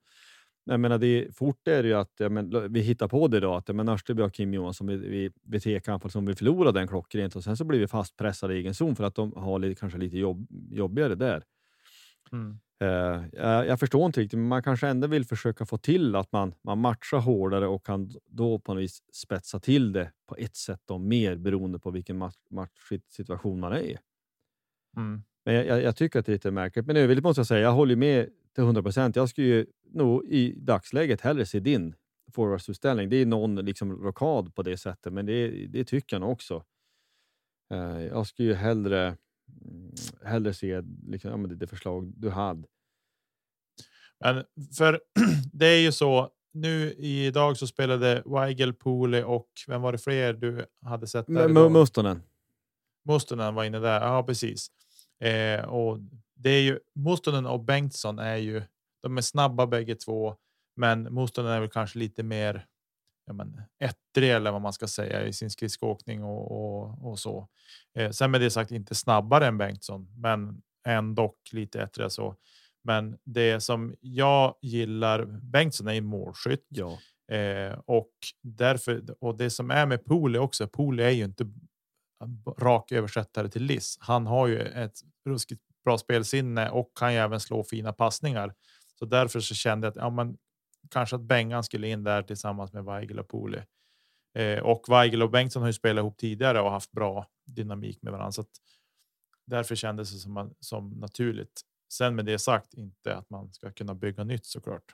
Jag menar, det, fort är det ju att jag men, vi hittar på det då. Att Nörstebö och Kim Johansson, vi, vi betekamp som vi förlorade en klockrent. Och sen så blir vi fastpressade i egen zon för att de har lite, kanske lite jobb, jobbigare där. Mm. Uh, jag, jag förstår inte riktigt, men man kanske ändå vill försöka få till att man, man matchar hårdare och kan då på något vis spetsa till det på ett sätt då, mer beroende på vilken match, matchsituation man är i. Mm. Men jag, jag, jag tycker att det är lite märkligt. Men nu måste jag säga, jag håller med till hundra procent. Jag skulle ju nog i dagsläget hellre se din forwardsutställning. Det är någon liksom rockad på det sättet, men det, det tycker jag nog också. Uh, jag skulle ju hellre hellre se liksom, ja, men det förslag du hade. Men för det är ju så nu idag så spelade Weigel, Pooli och vem var det fler du hade sett där? M- Mustonen. Mustonen var inne där, ja precis. Eh, och det är ju Mustonen och Bengtsson är ju, de är snabba bägge två, men Mustonen är väl kanske lite mer ja, men ettrig eller vad man ska säga i sin skridskåkning och, och, och så. Eh, sen med det sagt inte snabbare än Bengtsson, men ändå lite ettrig så. Men det som jag gillar Bengtsson är ju målskytt. Ja. Eh, och därför, och det som är med Pooli också, Pooli är ju inte rak översättare till Liss. Han har ju ett ruskigt bra spelsinne och kan ju även slå fina passningar. Så därför så kände jag att ja, men kanske att Bengan skulle in där tillsammans med Weigel och Pooli. Eh, och Weigel och Bengtsson har ju spelat ihop tidigare och haft bra dynamik med varandra. Så att därför kändes det som, som naturligt. Sen med det sagt inte att man ska kunna bygga nytt såklart.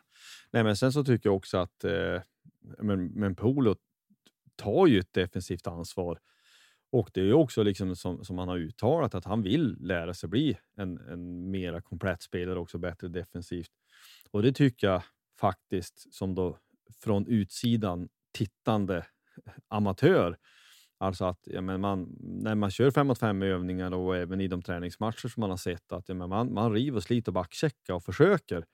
Nej, men sen så tycker jag också att eh, men, men Pooli tar ju ett defensivt ansvar. Och det är ju också liksom som, som han har uttalat att han vill lära sig bli en, en mera komplett spelare också bättre defensivt. Och det tycker jag faktiskt som då från utsidan tittande amatör. Alltså att ja, men man, när man kör fem mot fem övningar och även i de träningsmatcher som man har sett att ja, men man, man river och sliter och backcheckar och försöker.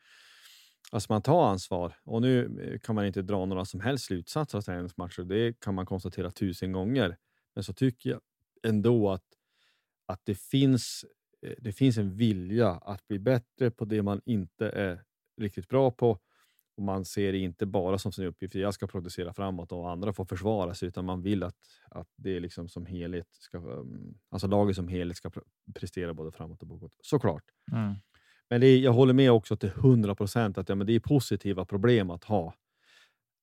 Alltså man tar ansvar. Och nu kan man inte dra några som helst slutsatser av träningsmatcher. Det kan man konstatera tusen gånger. Men så tycker jag ändå att, att det, finns, det finns en vilja att bli bättre på det man inte är riktigt bra på. Och man ser det inte bara som sin uppgift. Jag ska producera framåt och andra får försvara sig. Utan man vill att, att det liksom som helhet ska, alltså laget som helhet ska prestera både framåt och bakåt. Såklart. Mm. Men det är, jag håller med också till hundra procent att ja, men det är positiva problem att ha.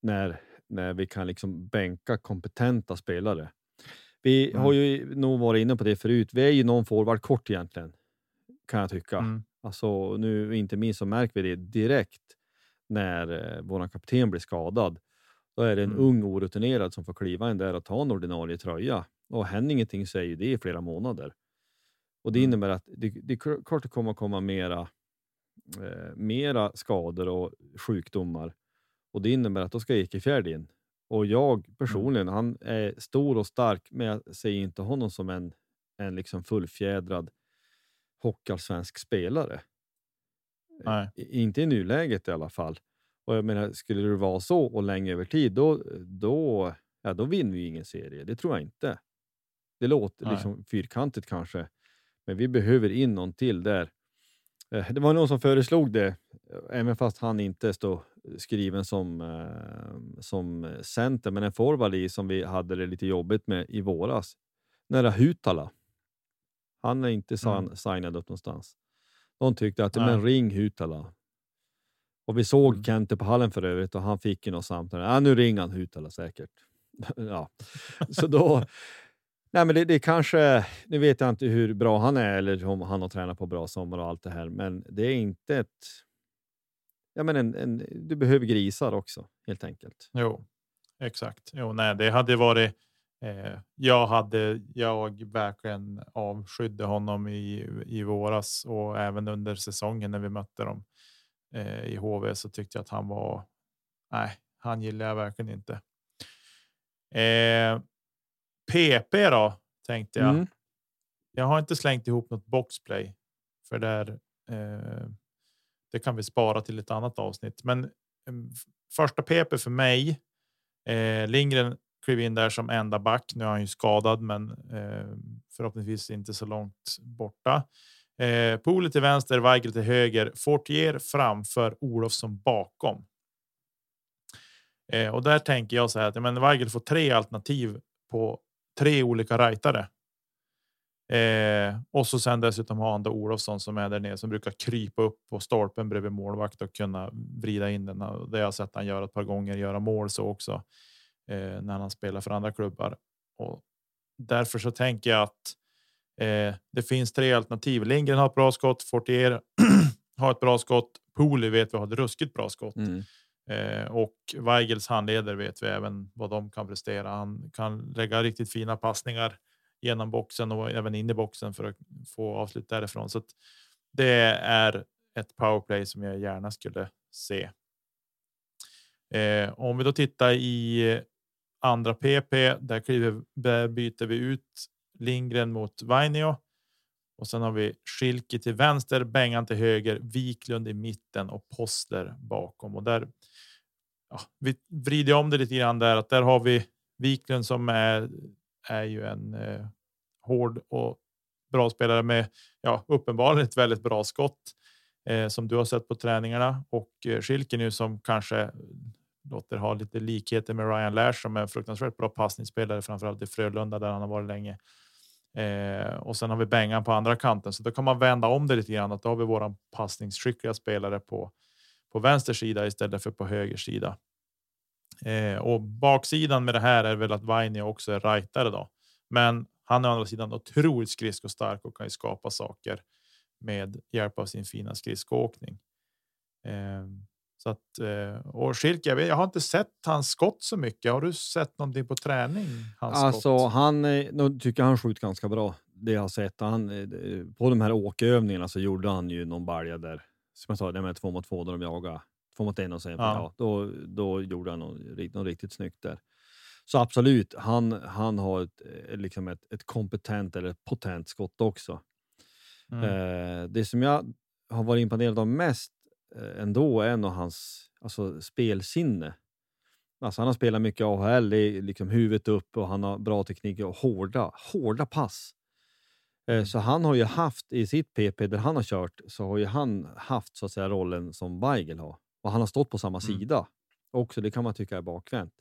När, när vi kan liksom bänka kompetenta spelare. Vi mm. har ju nog varit inne på det förut. Vi är ju någon forward kort egentligen. Kan jag tycka. Mm. Alltså nu inte minst så märker vi det direkt. När eh, vår kapten blir skadad. Då är det en mm. ung orutinerad som får kliva in där och ta en ordinarie tröja. Och händer ingenting säger det i flera månader. Och det mm. innebär att det, det är klart att kommer komma mera, eh, mera skador och sjukdomar. Och det innebär att då ska Ekefjärd in. Och jag personligen, han är stor och stark, men jag ser inte honom som en, en liksom fullfjädrad hockeyallsvensk spelare. Nej. Inte i nuläget i alla fall. Och jag menar, skulle det vara så och länge över tid, då, då, ja, då vinner vi ingen serie. Det tror jag inte. Det låter Nej. liksom fyrkantigt kanske. Men vi behöver in någon till där. Det var någon som föreslog det, även fast han inte stod skriven som, eh, som center, men en forward i som vi hade det lite jobbigt med i våras. Nära Hutala. Han är inte mm. signad upp någonstans. De tyckte att det var en ring Hutala. Och vi såg mm. Kente på hallen för övrigt och han fick ju något samtal. Ja, nu ringer han Hutala säkert. ja. Så då... Nej, men det, det kanske, nu vet jag inte hur bra han är eller om han har tränat på bra sommar och allt det här. Men det är inte ett, ja men en, en, du behöver grisar också helt enkelt. Jo, exakt. Jo, nej det hade varit, eh, jag hade, jag verkligen avskydde honom i, i våras och även under säsongen när vi mötte dem eh, i H V så tyckte jag att han var, nej han gillade jag verkligen inte. Eh, P P då, tänkte jag. Mm. Jag har inte slängt ihop något boxplay. För där, eh, det kan vi spara till ett annat avsnitt. Men eh, första P P för mig. Eh, Lindgren klev in där som enda back. Nu är han ju skadad, men eh, förhoppningsvis inte så långt borta. Eh, Pooli till vänster, Weigel till höger, Fortier framför, Olofsson bakom. Eh, och där tänker jag så här att ja, men Weigel får tre alternativ på tre olika rightare. Eh, och så sen dessutom har han då Olofsson som är där nere, som brukar krypa upp på stolpen bredvid målvakt och kunna vrida in den. Det har jag sett han gör ett par gånger, göra mål så också eh, när han spelar för andra klubbar. Och därför så tänker jag att eh, det finns tre alternativ. Lindgren har ett bra skott, Fortier har ett bra skott, Pooli vet vi har ett ruskigt bra skott. Mm. Eh, och Weigels handleder vet vi även vad de kan prestera. Han kan lägga riktigt fina passningar genom boxen och även in i boxen för att få avslut därifrån. Så att det är ett powerplay som jag gärna skulle se. Eh, om vi då tittar i andra P P, där, kliver, där byter vi ut Lindgren mot Vainio. Och sen har vi Schilke till vänster, Bengan till höger, Wiklund i mitten och Postler bakom. Och där ja, vi vrider om det lite grann där, att där har vi Wiklund som är är ju en eh, hård och bra spelare med ja, uppenbarligen ett väldigt bra skott eh, som du har sett på träningarna, och eh, Schilke nu som kanske låter ha lite likheter med Ryan Lash som är en fruktansvärt bra passningsspelare, framförallt i Frölunda där han har varit länge. Eh, och sen har vi Bengan på andra kanten, så då kan man vända om det lite grann, att då har vi våran passningsskickliga spelare på, på vänster sida istället för på höger sida. Eh, och baksidan med det här är väl att Vainio också är rightare då. Men han är å andra sidan otroligt skridskostark och kan ju skapa saker med hjälp av sin fina skridskoåkning. Eh, så att, eh, och Schilke, jag har inte sett hans skott så mycket. Har du sett någonting på träning? Hans alltså skott? Han, nu tycker han skjuter ganska bra. Det jag har sett, han, på de här åkövningarna så gjorde han ju någon balja där. Som jag sa, det är med två mot två där de jagar. Får man in och säga, ja. Ja, då, då gjorde han något, något riktigt snyggt där. Så absolut, han, han har ett, liksom ett, ett kompetent eller ett potent skott också. Mm. Eh, det som jag har varit imponerad av mest eh, ändå är en av hans alltså, spelsinne. Alltså, han har spelat mycket A H L, liksom huvudet upp, och han har bra teknik och hårda, hårda pass. Mm. Så han har ju haft i sitt P P där han har kört, så har ju han haft så att säga rollen som Weigel har. Och han har stått på samma mm. sida också. Det kan man tycka är bakvänt.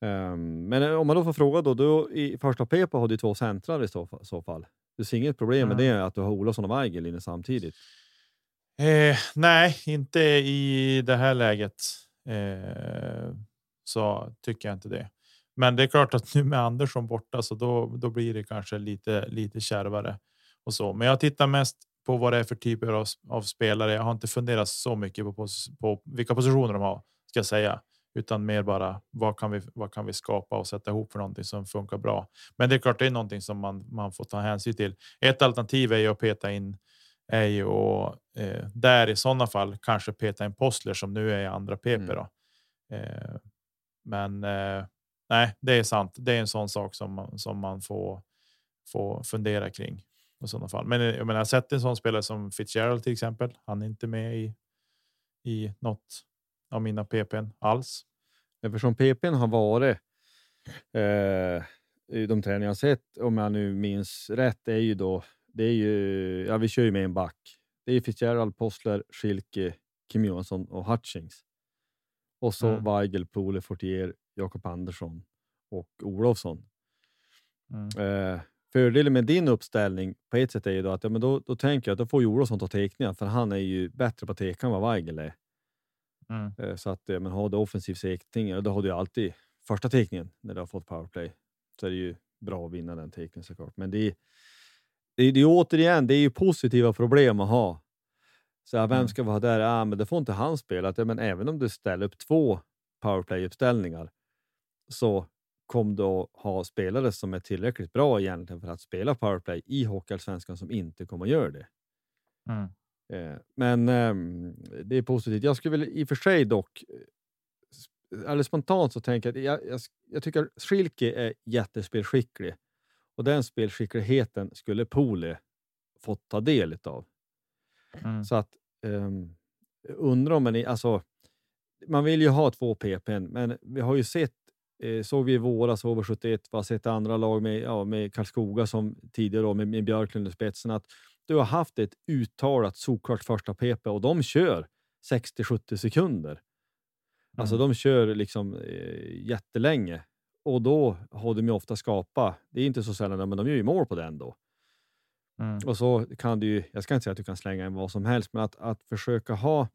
Um, men om man då får fråga då. då i första P P har du två centrar i så, så fall. Du ser inget problem mm. med det att du har Olofsson och Weigel inne samtidigt? Eh, nej, inte i det här läget. Eh, så tycker jag inte det. Men det är klart att nu med Andersson borta så då, då blir det kanske lite, lite kärvare och så. Men jag tittar mest på vad det är för typer av, av spelare. Jag har inte funderat så mycket på, på, på vilka positioner de har, ska jag säga. Utan mer bara, vad kan vi, vad kan vi skapa och sätta ihop för någonting som funkar bra. Men det är klart, det är någonting som man, man får ta hänsyn till. Ett alternativ är ju att peta in, är ju att, eh, där i sådana fall kanske peta in Postler som nu är i andra P P då. Mm. Eh, men eh, nej, det är sant. Det är en sån sak som man, som man får, får fundera kring. I sådana fall. Men jag menar, jag har sett en sån spelare som Fitzgerald till exempel. Han är inte med i, i något av mina P P:n alls. Eftersom P P:n har varit eh, i de träningar jag sett, om jag nu minns rätt, är ju då, det är ju, ja vi kör ju med en back. Det är Fitzgerald, Postler, Schilke, Kim Johansson och Hutchings. Och så mm. Weigel, Poole, Fortier, Jacob Andersson och Olofsson. Mm. Eh, Fördelen med din uppställning på ett sätt är ju då att ja, men då, då tänker jag att då får Olofsson ta teckningar, för han är ju bättre på tekan än vad Weigel är. Mm. Så att men har du offensiv teckning, och då har du ju alltid första teckningen när du har fått powerplay, så är det ju bra att vinna den teckningen såklart. Men det är, det är, det är återigen, det är ju positiva problem att ha. Så här, vem mm. ska vara där? Ja, men det får inte han spela. Att, ja, men även om du ställer upp två powerplay-uppställningar så kom då ha spelare som är tillräckligt bra egentligen för att spela powerplay i Hockeyallsvenskan som inte kommer att göra det. Mm. Men det är positivt. Jag skulle väl i och för sig dock eller spontant så tänker jag att jag, jag, jag tycker Schilke är jättespelskicklig, och den spelskickligheten skulle Pooli få ta del av. Mm. Så att um, undrar om man, alltså man vill ju ha två P P, men vi har ju sett eh, såg vi i våras H V sjuttioett, vad sett andra lag med, ja, med Karlskoga som tidigare då, med, med Björklund och spetsen, att du har haft ett uttalat såklart första P P och de kör sextio till sjuttio sekunder. Mm. Alltså de kör liksom eh, jättelänge. Och då har de ju ofta skapa. Det är inte så sällan, men de gör ju mål på den då. Mm. Och så kan du ju, jag ska inte säga att du kan slänga in vad som helst, men att, att försöka ha,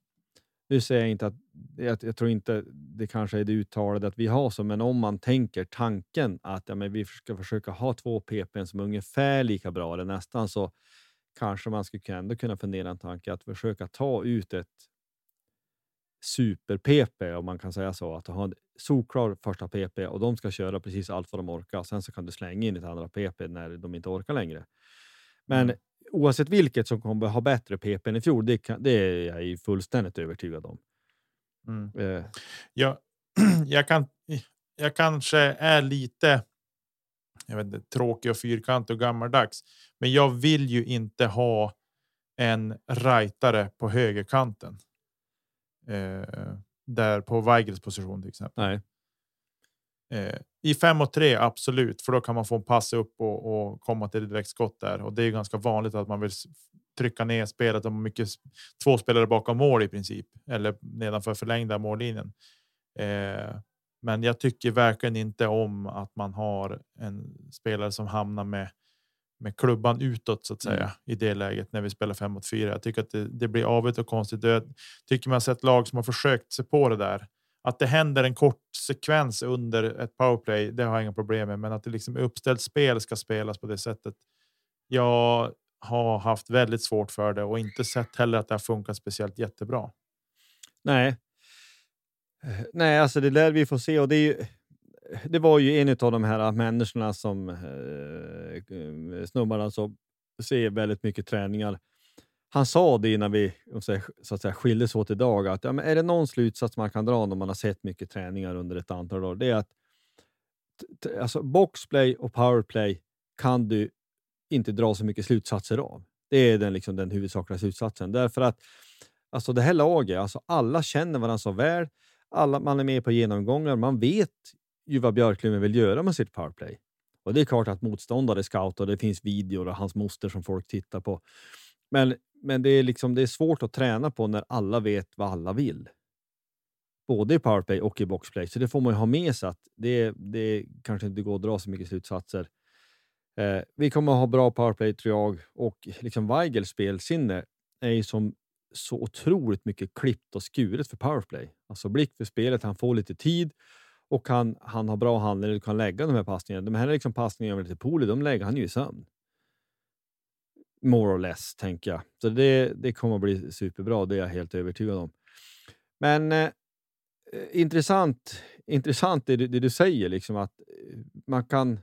nu säger jag inte att, jag, jag tror inte det kanske är det uttalade att vi har så, men om man tänker tanken att ja, men vi ska försöka ha två P P som är ungefär lika bra eller nästan, så kanske man skulle ändå kunna fundera en tanke att försöka ta ut ett super-P P, om man kan säga så, att ha en solklar första P P och de ska köra precis allt vad de orkar, sen så kan du slänga in ett andra P P när de inte orkar längre. Men oavsett vilket som kommer ha bättre P P än i fjol, det, kan, det är jag ju fullständigt övertygad om. Mm. Eh. Ja, jag, kan, jag kanske är lite jag vet inte, tråkig och fyrkant och gammaldags, men jag vill ju inte ha en rightare på högerkanten. Eh, där på Weigels position till exempel. Nej. Eh, I fem och tre absolut, för då kan man få en pass upp och, och komma till direktskott där, och det är ju ganska vanligt att man vill trycka ner spelet om mycket två spelare bakom mål i princip eller nedanför förlängda mållinjen. Eh, men jag tycker verkligen inte om att man har en spelare som hamnar med med klubban utåt så att säga. Mm. I det läget när vi spelar fem mot fyra. Jag tycker att det, det blir avigt och konstigt. Jag tycker man har sett lag som har försökt se på det där. Att det händer en kort sekvens under ett powerplay, det har jag inga problem med. Men att det liksom uppställt spel ska spelas på det sättet. Jag har haft väldigt svårt för det och inte sett heller att det har funkat speciellt jättebra. Nej. Nej, alltså det där vi får se, och det är ju... Det var ju en av de här människorna som eh, snubbarna som ser väldigt mycket träningar. Han sa det innan vi så att säga skildes åt idag, att ja, men är det någon slutsats man kan dra när man har sett mycket träningar under ett antal år, det är att t- alltså boxplay och powerplay kan du inte dra så mycket slutsatser av. Det är den, liksom, den huvudsakliga slutsatsen. Därför att alltså, det här laget, alltså, alla känner varandra så väl. Alla, man är med på genomgångar. Man vet ju vad Björklund vill göra med sitt powerplay. Och det är klart att motståndare scoutar, det finns videor och hans moster som folk tittar på. Men, men det är liksom, det är svårt att träna på när alla vet vad alla vill. Både i powerplay och i boxplay. Så det får man ju ha med sig att det, det kanske inte går att dra så mycket slutsatser. Eh, vi kommer att ha bra powerplay tror jag. Och liksom Weigels spelsinne är ju som så otroligt mycket klippt och skuret för powerplay. Alltså blick för spelet, han får lite tid. Och han, han har bra handel och kan lägga de här passningarna. De här liksom passningarna till Pooli, de lägger han ju i sömn. More or less, tänker jag. Så det, det kommer att bli superbra, det är jag helt övertygad om. Men eh, intressant, intressant det, det du säger, liksom att man kan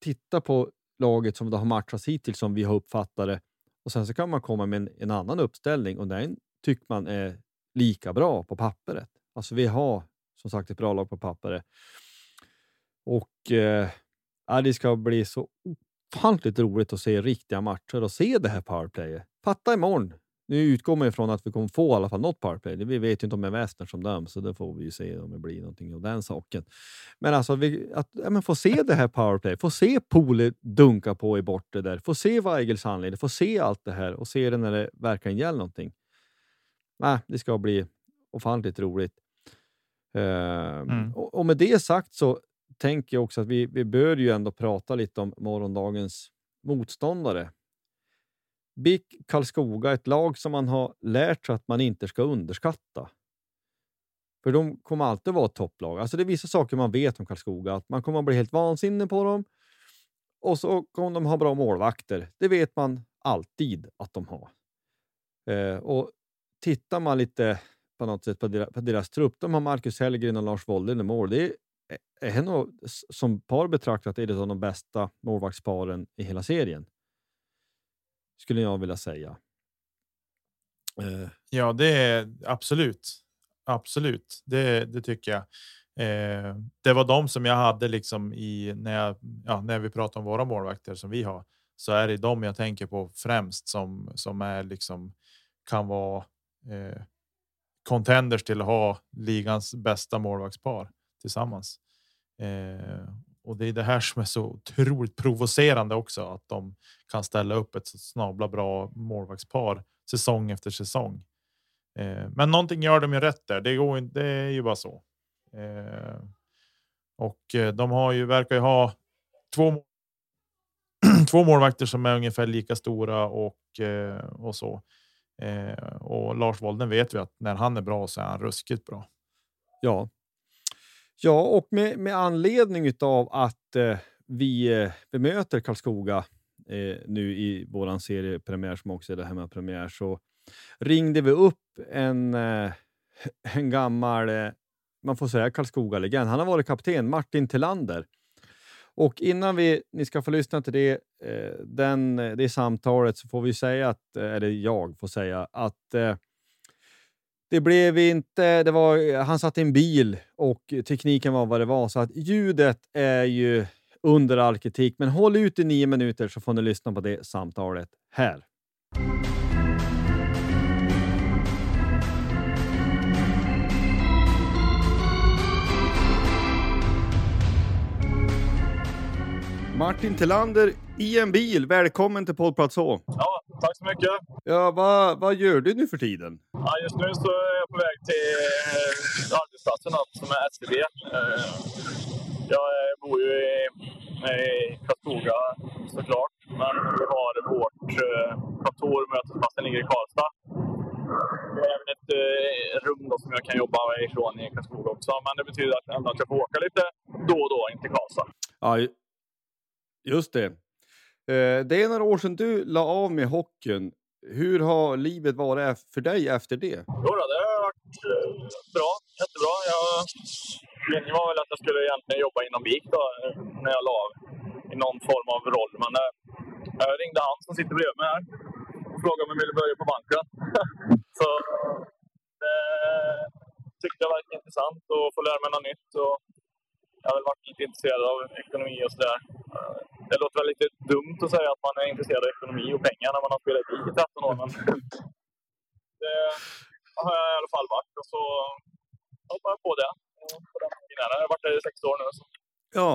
titta på laget som det har matchats hittills som vi har uppfattat det. Och sen så kan man komma med en, en annan uppställning och den tycker man är lika bra på pappret. Alltså vi har... Som sagt, ett bra lag på pappret. Och eh, det ska bli så ofantligt roligt att se riktiga matcher och se det här powerplayet. Fatta imorgon. Nu utgår man ifrån att vi kommer få i alla fall något powerplay. Vi vet ju inte om det är västern som döms, så det får vi ju se om det blir någonting av den saken. Men alltså, vi, att ja, men få se det här powerplay. Få se Pooli dunka på i bortre där. Få se Weigels handled. Få se allt det här och se det när det verkligen gäller någonting. Nej, det ska bli ofantligt roligt. Mm. Och med det sagt så tänker jag också att vi, vi bör ju ändå prata lite om morgondagens motståndare. B I K Karlskoga, ett lag som man har lärt sig att man inte ska underskatta. För de kommer alltid vara ett topplag. Alltså det är vissa saker man vet om Karlskoga, att man kommer att bli helt vansinnig på dem. Och så kommer de ha bra målvakter. Det vet man alltid att de har. Och tittar man lite... på något sätt på deras, på deras trupp. De har Marcus Hellgren och Lars Wollin i mål. Det är, är nog, som par betraktat är det som de bästa målvaktsparen i hela serien. Skulle jag vilja säga. Eh. Ja, det är absolut. Absolut. Det, det tycker jag. Eh, det var de som jag hade liksom i när, jag, ja, när vi pratar om våra målvakter som vi har, så är det de jag tänker på främst som, som är liksom kan vara eh, contenders till att ha ligans bästa målvaktspar tillsammans. Eh, och det är det här som är så otroligt provocerande också, att de kan ställa upp ett så snabla bra målvaktspar säsong efter säsong. Eh, men någonting gör de ju rätt där. Det går inte, det är ju bara så. Eh, och de har ju, verkar ju ha två två målvakter som är ungefär lika stora och eh, och så. Eh, och Lars Wolden vet vi att när han är bra så är han ruskigt bra. Ja. Ja, och med, med anledning utav att eh, vi bemöter Karlskoga eh, nu i våran seriepremiär, som också är det hemmapremiär, så ringde vi upp en eh, en gammal eh, man får säga Karlskoga-legend. Han har varit kapten, Martin Tillander. Och innan vi, ni ska få lyssna till det, eh, den, det samtalet, så får vi säga att, eller jag får säga att eh, det blev inte, det var, han satt i en bil och tekniken var vad det var. Så att ljudet är ju under all kritik, men håll ut i nio minuter så får ni lyssna på det samtalet här. Martin Tillander i en bil. Välkommen till Poddplats H. Ja, tack så mycket. Ja, vad, vad gör du nu för tiden? Ja, just nu så är jag på väg till eh, arbetsplatsen som är S C B. Eh, jag bor ju i, i Karlskoga såklart, men vi har vårt eh, kontor mötesplats som ligger i Karlstad. Det är även ett eh, rum då, som jag kan jobba ifrån i Karlskoga också, men det betyder att jag ändå ska få åka lite då och då in till Karlstad. Ja, just det. Det är några år sedan du la av med hockeyn. Hur har livet varit för dig efter det? Jo då, det har varit bra. Jättebra. Jag meningen var väl att jag skulle egentligen jobba inom BIK då, när jag la av i någon form av roll. Men jag ringde han som sitter bredvid mig här och frågade om jag ville börja på banken. Så det tyckte jag var intressant att få lära mig något nytt. Och jag har väl varit lite intresserad av ekonomi och sådär. Det låter väl lite dumt att säga att man är intresserad av ekonomi och pengar när man har spelat i tretton år, men det har jag i alla fall varit, och så hoppar jag på det. Jag har varit där i sex år nu. Så. Ja.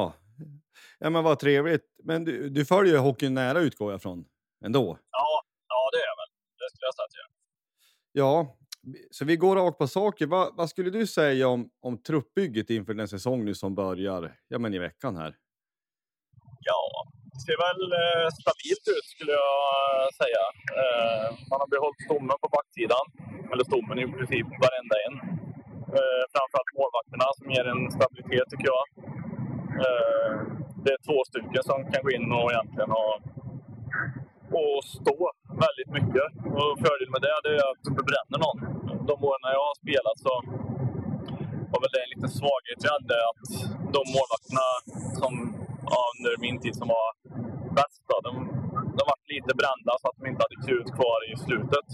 Ja, men vad trevligt. Men du, du följer hockeyn nära, utgår jag från, ändå? Ja, ja det är jag väl. Det skulle jag säga att jag gör. Ja, så vi går rakt på saker. Va, vad skulle du säga om, om truppbygget inför den säsong nu som börjar, ja, men i veckan här? Ja, det ser väl eh, stabilt ut skulle jag säga. Eh, man har behållit stommen på backsidan, eller stommen i princip varenda en. Eh, framförallt målvakterna som ger en stabilitet tycker jag. Eh, det är två stycken som kan gå in och egentligen ha, och stå väldigt mycket. Och fördel med det, det är att du bränner någon. De åren jag har spelat så var väl det en liten svaghet jag hade, att de målvakterna som ja, under min tid som var bäst då, de, de var lite brända så att de inte hade krut kvar i slutet.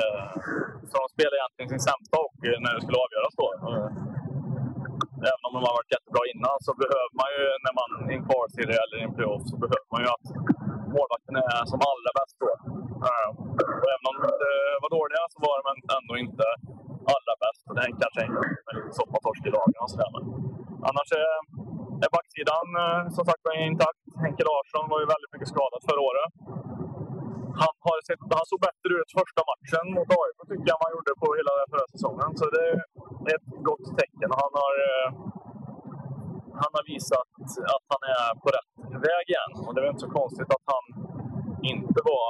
Eh, så de spelade egentligen sin sämsta hockey när det skulle avgöras då. Eh, även om de har varit jättebra innan, så behöver man ju när man är i en kvalserie eller i en playoff, så behöver man ju att målvakten är som allra bäst då. Eh, och även om de inte var dåliga så var de ändå inte allra bäst. Det är kanske en lite soppatorsk i lagen och sådär. Annars eh, är backsidan som sagt var intakt. Henke Larsson var ju väldigt mycket skadad förra året. Han, har sett, han såg bättre ut första matchen mot D'Oreo, tycker jag man gjorde på hela den förra säsongen. Så det är ett gott tecken. Han har, han har visat att han är på rätt väg igen. Och det var inte så konstigt att han inte var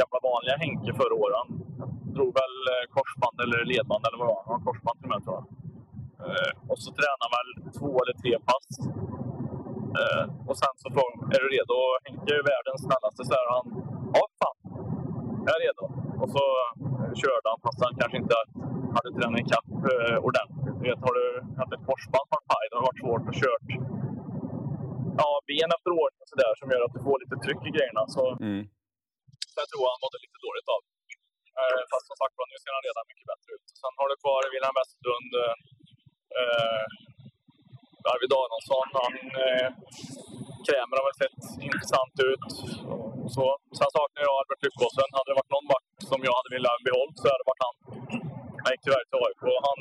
jävla vanliga Henke förra året. Han drog väl korsband eller ledband eller vad det var. Han har korsband till och med tror jag. Uh, och så tränar väl två eller tre pass. Uh, och sen så frågar är du redo? Henke är världens snällaste, så här, han, ja fan, jag är redo. Och så körde han, fast han kanske inte hade tränat i kapp uh, ordentligt. Du vet, har du haft ett korsband på en paj, det har varit svårt att köra ja, ben efter året och sådär, som gör att du får lite tryck i grejerna. Så mm. jag tror han mådde lite dåligt av. Uh, fast som sagt, nu ser han redan mycket bättre ut. Sen har du kvar William Westlund, uh, Uh, Arvid Aronsson, han uh, krämer har väl sett intressant ut. Så, sen saknar jag Albert Lyckåsen. Hade det varit någon back som jag hade velat behålla så hade det varit han. Han gick tyvärr till A I K. Han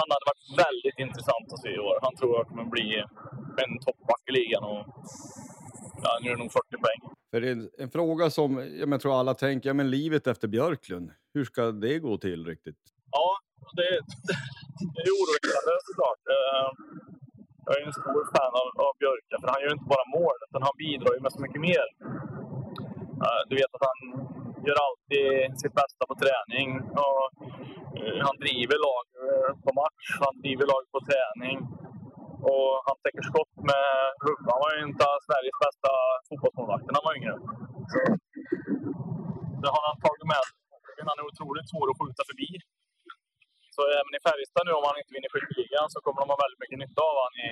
han hade varit väldigt intressant att se i år. Han tror jag kommer bli en toppback i ligan och ja, nu är det nog fyrtio poäng. För det är en fråga som jag tror alla tänker, ja, men livet efter Björklund, hur ska det gå till riktigt? Ja, det, det är oroväckande såklart. Jag är en stor fan av, av Björka, för han gör inte bara mål, utan han bidrar ju med så mycket mer. Du vet att han gör alltid sitt bästa på träning och han driver lag på match, han driver lag på träning och han täcker skott med huvudet. Han var ju inte Sveriges bästa fotbollsmålvakt när han var yngre. Så det har han tagit med. Han är otroligt svår att skjuta förbi. Så även i Färjestad nu, om han inte vinner skytteligan, så kommer de ha väldigt mycket nytta av han i,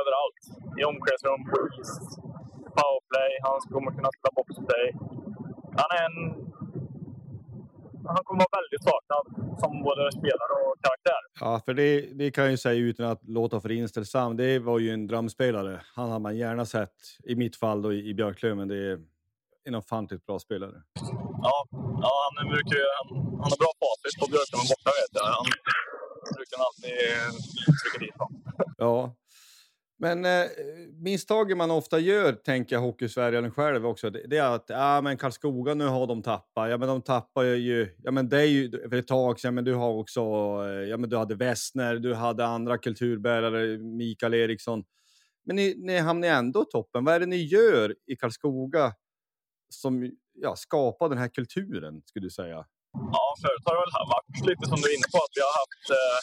överallt. I omklädningsrum, på is, powerplay, han kommer kunna spela boxplay. Han är en... Han kommer vara väldigt saknad som både spelare och karaktär. Ja, för det, det kan jag ju säga utan att låta för inställsam. Det var ju en drömspelare. Han har man gärna sett, i mitt fall då, i Björklöven. Det är en ofantligt bra spelare. Ja, ja han brukar ju... Han har bra patis på Björklöven borta, vet jag. Han brukar alltid trycka dit honom. Ja. Men eh, misstagen man ofta gör, tänker jag, Hockeysverige själv också, det, det är att ja, men Karlskoga nu har de tappat. Ja, men de tappar ju, ja, men det är ju för ett tag sedan, men du har också, ja, men du hade Westner, du hade andra kulturbärare, Mikael Eriksson. Men ni, ni hamnar ändå toppen. Vad är det ni gör i Karlskoga som ja, skapar den här kulturen, skulle du säga? Ja, förut har det väl varit lite som du är inne på, att vi har haft eh,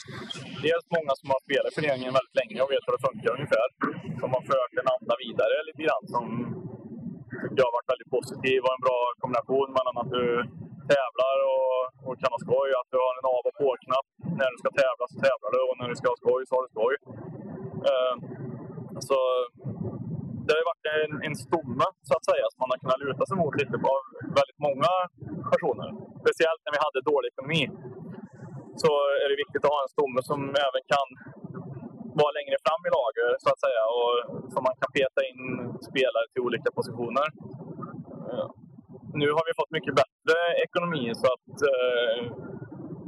dels många som har spelat i föreningen väldigt länge och vet hur det funkar ungefär. Som har fört en anda vidare lite grann, som jag har varit väldigt positiv och en bra kombination mellan att du tävlar och, och kan ha skoj. Att du har en av- och på-knapp. När du ska tävla så tävlar du och när du ska ha skoj så har du skoj. Eh, så det har ju varit en, en stomme, så att säga, som man har kunnat luta sig mot lite av väldigt många personer. Speciellt när vi hade dålig ekonomi så är det viktigt att ha en stomme som även kan vara längre fram i lager, så att säga, och som man kan peta in spelare till olika positioner. Nu har vi fått mycket bättre ekonomi så att eh,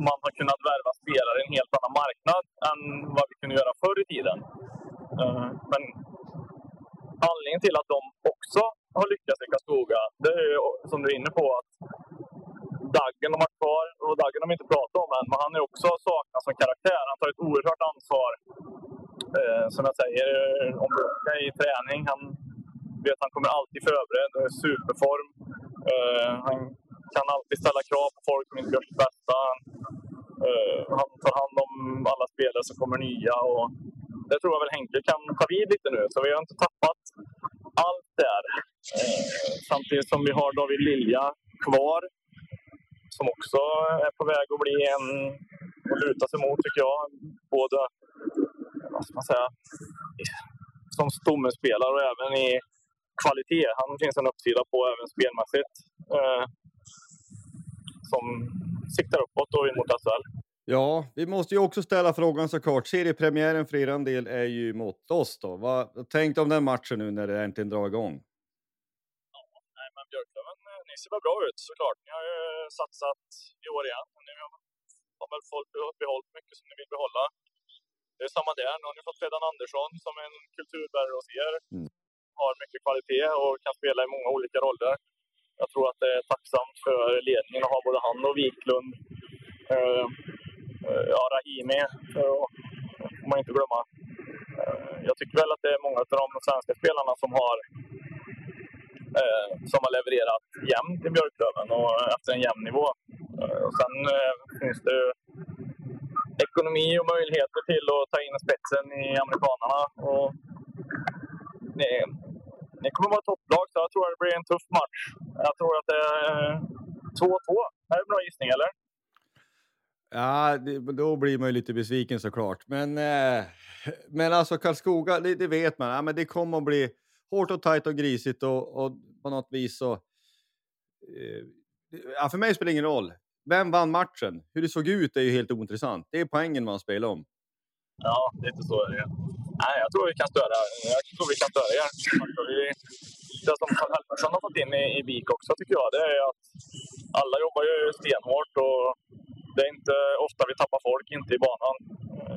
man har kunnat värva spelare i en helt annan marknad än vad vi kunde göra förr i tiden. Eh, men anledningen till att de också har lyckats i Karlskoga, det är ju, som du är inne på, att Daggen de har kvar, och Daggen de inte pratat om än, men han är också saknad som karaktär. Han tar ett oerhört ansvar, eh, som jag säger, om Björka i träning. Han vet han kommer alltid förberedd, han är superform. Eh, han kan alltid ställa krav på folk som inte gör sitt bästa. Eh, han tar hand om alla spelare som kommer nya och... Det tror jag väl Henke kan ta vid lite nu. Så vi har inte tappat allt där. Eh, samtidigt som vi har David Lilja kvar. Som också är på väg att bli en... Och luta sig mot, tycker jag. Både, vad ska man säga, som stomspelare och även i kvalitet. Han finns en uppsida på även spelmässigt. Eh, som siktar uppåt och in mot S H L. Ja, vi måste ju också ställa frågan såklart. Seriepremiären för er en del är ju mot oss då. Vad tänkte om den matchen nu när det äntligen drar igång? Ja, nej, men Björklöven, ni ser väl bra ut såklart. Ni har ju satsat i år igen. Ni har väl fått behållit mycket som ni vill behålla. Det är samma där. Nu har ni fått Fredrik Andersson som en kulturbärare hos er. Mm. Har mycket kvalitet och kan spela i många olika roller. Jag tror att det är tacksamt för ledningen att ha både han och Wiklund. Uh, Ja, Rahimi, får man inte glömma. Jag tycker väl att det är många av de svenska spelarna som har, som har levererat jämnt i Björklöven och efter en jämn nivå. Och sen finns det ekonomi och möjligheter till att ta in spetsen i amerikanerna. Och ni, ni kommer vara topplag, så jag tror att det blir en tuff match. Jag tror att det är två två. Det är en bra gissning, eller? Ja, då blir man ju lite besviken såklart. Men, eh, men alltså Karlskoga, det, det vet man. Ja, men det kommer att bli hårt och tajt och grisigt. Och, och på något vis så... Eh, ja, för mig spelar det ingen roll. Vem vann matchen? Hur det såg ut är ju helt ointressant. Det är poängen man spelar om. Ja, det är inte så. Det är. Nej, jag tror vi kan störa. Jag tror vi kan störa er. Det som Carl Halvarsson har fått in i, i Vik också, tycker jag. Det är att alla jobbar ju stenhårt och det är inte ofta vi tappar folk, inte i banan.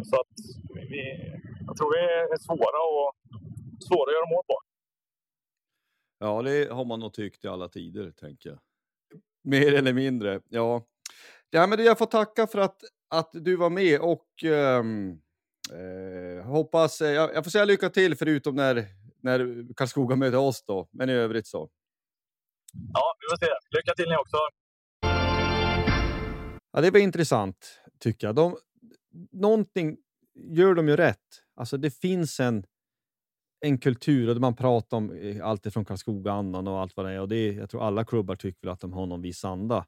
Så att vi, jag tror vi är svåra, och, svåra att göra mål på. Ja, det har man nog tyckt i alla tider, tänker jag. Mer eller mindre, ja. Ja, men jag får tacka för att, att du var med, och ähm, äh, hoppas, äh, jag får säga lycka till förutom när, när Karlskoga möter oss då, men i övrigt så. Ja, vi får se. Lycka till ni också. Ja, det var intressant tycker jag. De, någonting gör de ju rätt. Alltså det finns en en kultur där man pratar om allt ifrån Karlskoga, annan och allt vad det är. Och det, jag tror alla klubbar tycker väl att de har någon viss anda.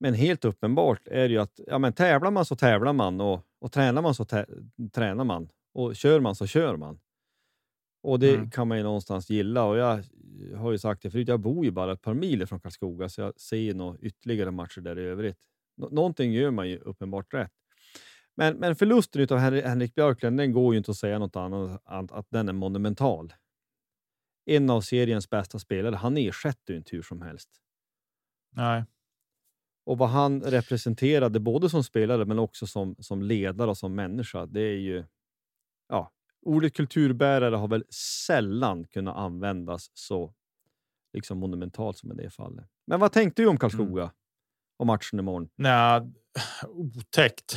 Men helt uppenbart är det ju att ja, men tävlar man så tävlar man. Och, och tränar man så tä- tränar man. Och kör man så kör man. Och det mm. kan man ju någonstans gilla. Och jag har ju sagt det förut. Jag bor ju bara ett par mil från Karlskoga. Så jag ser nog ytterligare matcher där i övrigt. Nå- någonting gör man ju uppenbart rätt. Men, men förlusten utav Henrik Björklund, den går ju inte att säga något annat än att den är monumental. En av seriens bästa spelare. Han ersätter ju inte hur som helst. Nej. Och vad han representerade både som spelare men också som, som ledare och som människa. Det är ju... Ja, ordet kulturbärare har väl sällan kunnat användas så liksom monumentalt som i det fallet. Men vad tänkte du om Karlskoga? Mm. Och matchen imorgon? Nej, otäckt.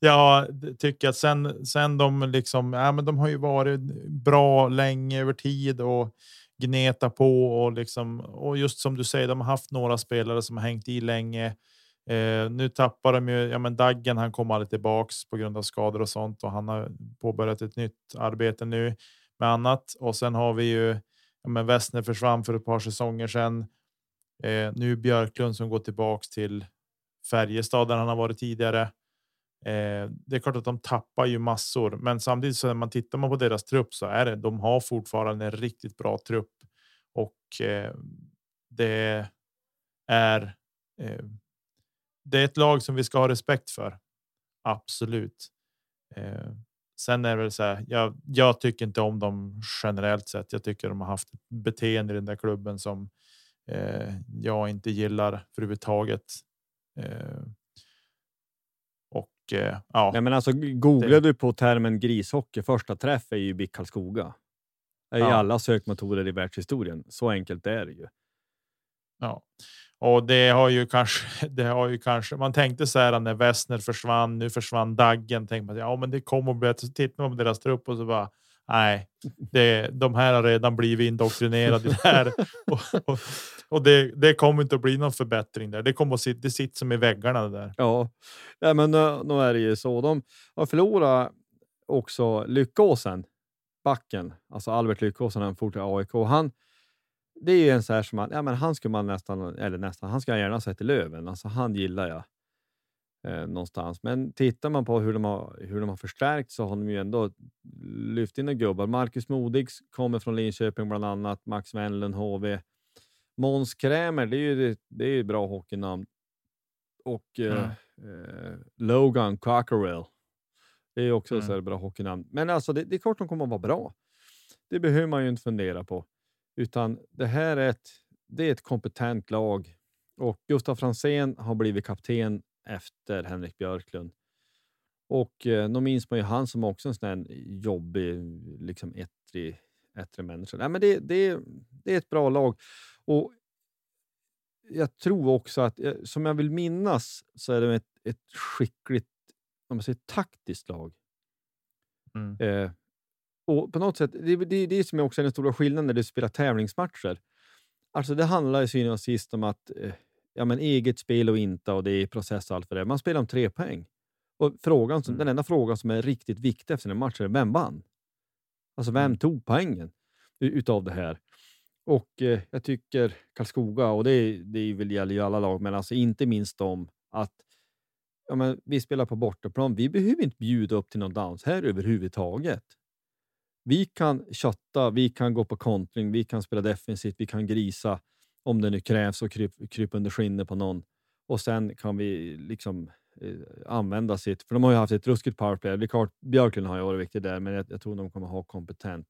Jag tycker att sen, sen de liksom... Ja, men de har ju varit bra länge över tid och... gneta på och liksom, och just som du säger, de har haft några spelare som har hängt i länge. Eh, nu tappar de ju, ja men Daggen, han kommer aldrig tillbaks på grund av skador och sånt, och han har påbörjat ett nytt arbete nu med annat. Och sen har vi ju, ja men Westner försvann för ett par säsonger sedan. Eh, nu Björklund som går tillbaks till Färjestad där han har varit tidigare. Eh, det är klart att de tappar ju massor, men samtidigt så när man tittar man på deras trupp så är det, de har fortfarande en riktigt bra trupp, och eh, det är eh, det är ett lag som vi ska ha respekt för, absolut. Eh, sen är det väl så här, jag, jag tycker inte om dem generellt sett, jag tycker de har haft ett beteende i den där klubben som eh, jag inte gillar överhuvudtaget. eh, Ja, nej, men alltså googlar du på termen grishockey, första träff är ju B I K Karlskoga. Det är ja. ju alla sökmotorer i världshistorien. Så enkelt är det ju. Ja. Och det har ju kanske det har ju kanske man tänkte så här när Westner försvann, nu försvann Daggen, tänkte man ja men det kommer att bli, så tittar man på deras trupp och så bara nej, det, de här har redan blivit indoktrinerade i det här. Och, och, och det, det kommer inte att bli någon förbättring där. Det kommer att sitta, det sitter som i väggarna där. Ja, ja men nu är det ju så. De har förlorat också Lyckåsen, backen. Alltså Albert Lyckåsen, han fort i A I K. Han, det är ju en så här som man, ja men han skulle man nästan, eller nästan, han ska gärna sätta i Löven. Alltså han gillar jag. Eh, någonstans. Men tittar man på hur de har, hur de har förstärkt, så har de ju ändå lyft in en gubbar. Marcus Modigs kommer från Linköping bland annat. Max Wendlen, H V. Måns Krämer, det är ju, det är ju bra hockeynamn. Och eh, mm. eh, Logan Cockerell. Det är ju också mm. så här bra hockeynamn. Men alltså det, det är klart de kommer att vara bra. Det behöver man ju inte fundera på. Utan det här är ett, det är ett kompetent lag. Och Gustav Fransén har blivit kapten efter Henrik Björklund. Och eh, då minns man ju han som också en sån här jobbig liksom ettrig, ettrig människa. Nej, men det, det, det är ett bra lag. Och jag tror också att som jag vill minnas så är det ett, ett skickligt, om man säger taktiskt lag. Mm. Eh, och på något sätt, det, det, det som är också en stor skillnad när du spelar tävlingsmatcher. Alltså det handlar i synnerhet sist om att eh, ja, men eget spel och inte, och det är process och allt för det. Man spelar om tre poäng. Och frågan som, mm. den enda frågan som är riktigt viktig efter en match är vem vann? Alltså vem tog poängen utav det här? Och eh, jag tycker Karlskoga, och det, det vill gälla ju alla lag, men alltså inte minst om att ja, men vi spelar på bortaplan. Vi behöver inte bjuda upp till någon dans här överhuvudtaget. Vi kan kötta, vi kan gå på kontring, vi kan spela defensivt, vi kan grisa. Om det nu krävs, och kryp, kryp under skinnet på någon. Och sen kan vi liksom eh, använda sitt... För de har ju haft ett ruskigt powerplay. Det är klart, Björklund har ju varit viktig där. Men jag, jag tror de kommer ha kompetent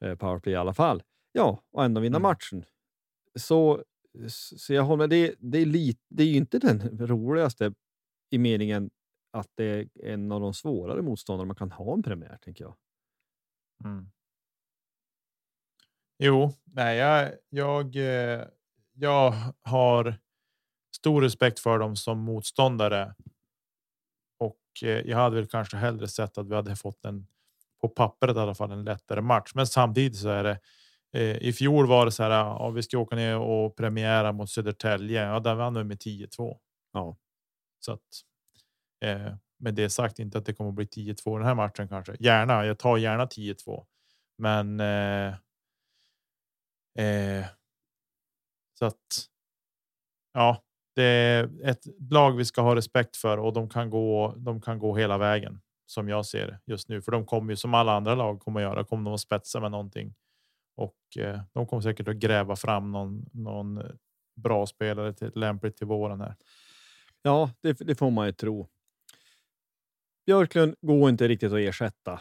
eh, powerplay i alla fall. Ja, och ändå vinna mm. matchen. Så Så jag håller med. Det, det, är lite, det är ju inte den roligaste i meningen att det är en av de svårare motståndare man kan ha en premiär, tänker jag. Mm. Jo, nej, jag, jag, jag har stor respekt för dem som motståndare. Och jag hade väl kanske hellre sett att vi hade fått en, på pappret i alla fall, en lättare match. Men samtidigt så är det, i fjol var det så här, ja, vi ska åka ner och premiära mot Södertälje. Ja, där vann vi med tio två. Ja. Så att, eh, men det är sagt inte att det kommer att bli tio två den här matchen kanske. Gärna, jag tar gärna tio två. Men eh, eh, så att ja, det är ett lag vi ska ha respekt för, och de kan gå, de kan gå hela vägen som jag ser det just nu. För de kommer ju, som alla andra lag kommer göra, kommer de att spetsa med någonting. Och eh, de kommer säkert att gräva fram någon, någon bra spelare till, lämpligt till våren här. Ja, det, det får man ju tro. Björklund går inte riktigt att ersätta.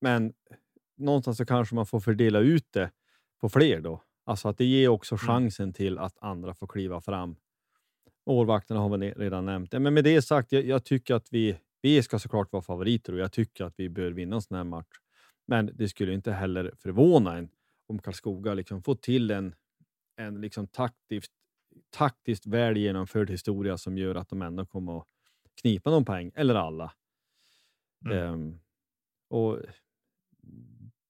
Men någonstans så kanske man får fördela ut det på fler då. Alltså att det ger också chansen mm. till att andra får kliva fram. Målvakterna har vi redan nämnt. Men med det sagt, jag, jag tycker att vi, vi ska såklart vara favoriter. Och jag tycker att vi bör vinna en sån här match. Men det skulle inte heller förvåna en om Karlskoga liksom får till en, en liksom taktiskt, taktiskt väl genomförd historia som gör att de ändå kommer att knipa någon poäng, eller alla. Mm. Um, och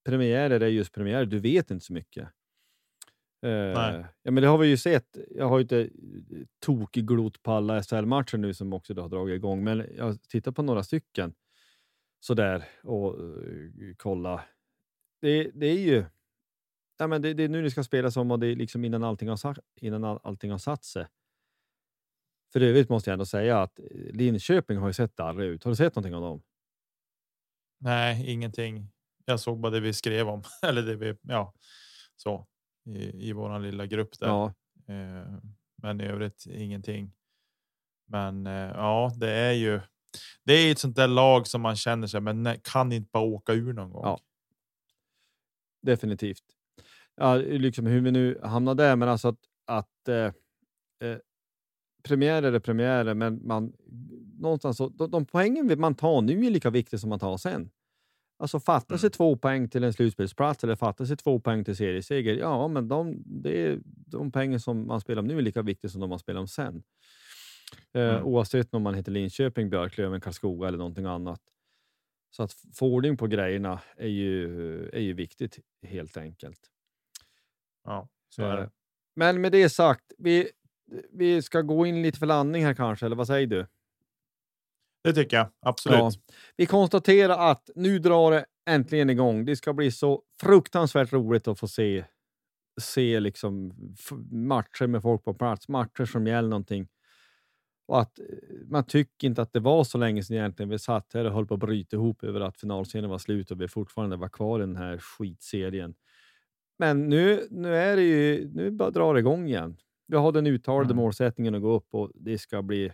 premiärer är just premiärer, du vet inte så mycket. Uh, ja, men det har vi ju sett. Jag har ju inte tokig glot på alla S H L-matcher nu som också då har dragit igång, men jag tittar på några stycken sådär och uh, kolla. Det, det är ju ja, men det, det är nu ni ska spela som, och det är liksom innan allting har satt, innan all, allting har satt sig. För övrigt måste jag ändå säga att Linköping har ju sett där ut. Har du sett någonting av dem? Nej, ingenting. Jag såg bara det vi skrev om. Eller det vi, ja, så. I, i våran lilla grupp där. Ja. Eh, men i övrigt ingenting. Men eh, ja, det är ju det är ett sånt där lag som man känner sig, men kan inte bara åka ur någon gång. Ja. Definitivt. Ja, liksom hur vi nu hamnar där, men alltså att, att eh, eh, premiärer är premiärer, men man någonstans så, de, de poängen man tar nu är lika viktigt som man tar sen. Alltså fattar sig mm. två poäng till en slutspelsplats, eller fattar sig två poäng till serieseger, ja, men de, det är, de poängen som man spelar om nu är lika viktigt som de man spelar om sen. Eh, mm. Oavsett om man heter Linköping, Björklöven, Karlskoga eller någonting annat. Så att få ordning på grejerna är ju, är ju viktigt helt enkelt. Ja, så är det. Men med det sagt, vi, vi ska gå in lite för landning här kanske, eller vad säger du? Det tycker jag, absolut. Ja. Vi konstaterar att nu drar det äntligen igång. Det ska bli så fruktansvärt roligt att få se, se liksom matcher med folk på plats, matcher som gäller någonting. Och att man tycker inte att det var så länge sedan egentligen vi satt här och höll på att bryta ihop över att finalserien var slut och vi fortfarande var kvar i den här skitserien. Men nu, nu är det ju, nu bara drar det igång igen. Vi har den uttalade mm. målsättningen att gå upp, och det ska bli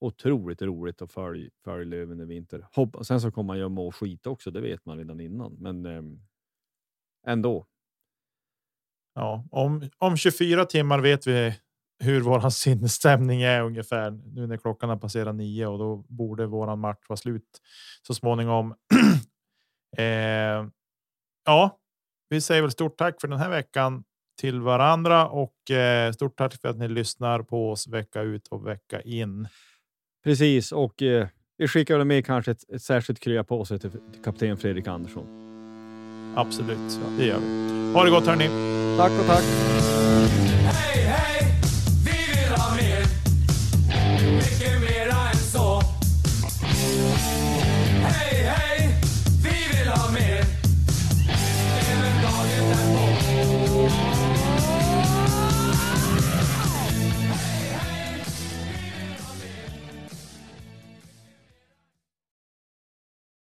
otroligt roligt att följa följ Löven i vinter. Hopp, sen så kommer man ju må skit också, det vet man redan innan. Men eh, ändå. Ja, om, om tjugofyra timmar vet vi hur vår sinnesstämning är ungefär. Nu när klockan har passerat nio, och då borde våran match vara slut så småningom. eh, ja. Vi säger väl stort tack för den här veckan till varandra, och stort tack för att ni lyssnar på oss vecka ut och vecka in. Precis, och eh, vi skickar med kanske ett, ett särskilt krya på oss till, till kapten Fredrik Andersson. Absolut, ja, det gör vi. Ha det gott hörni. Tack och tack. Hej, hej!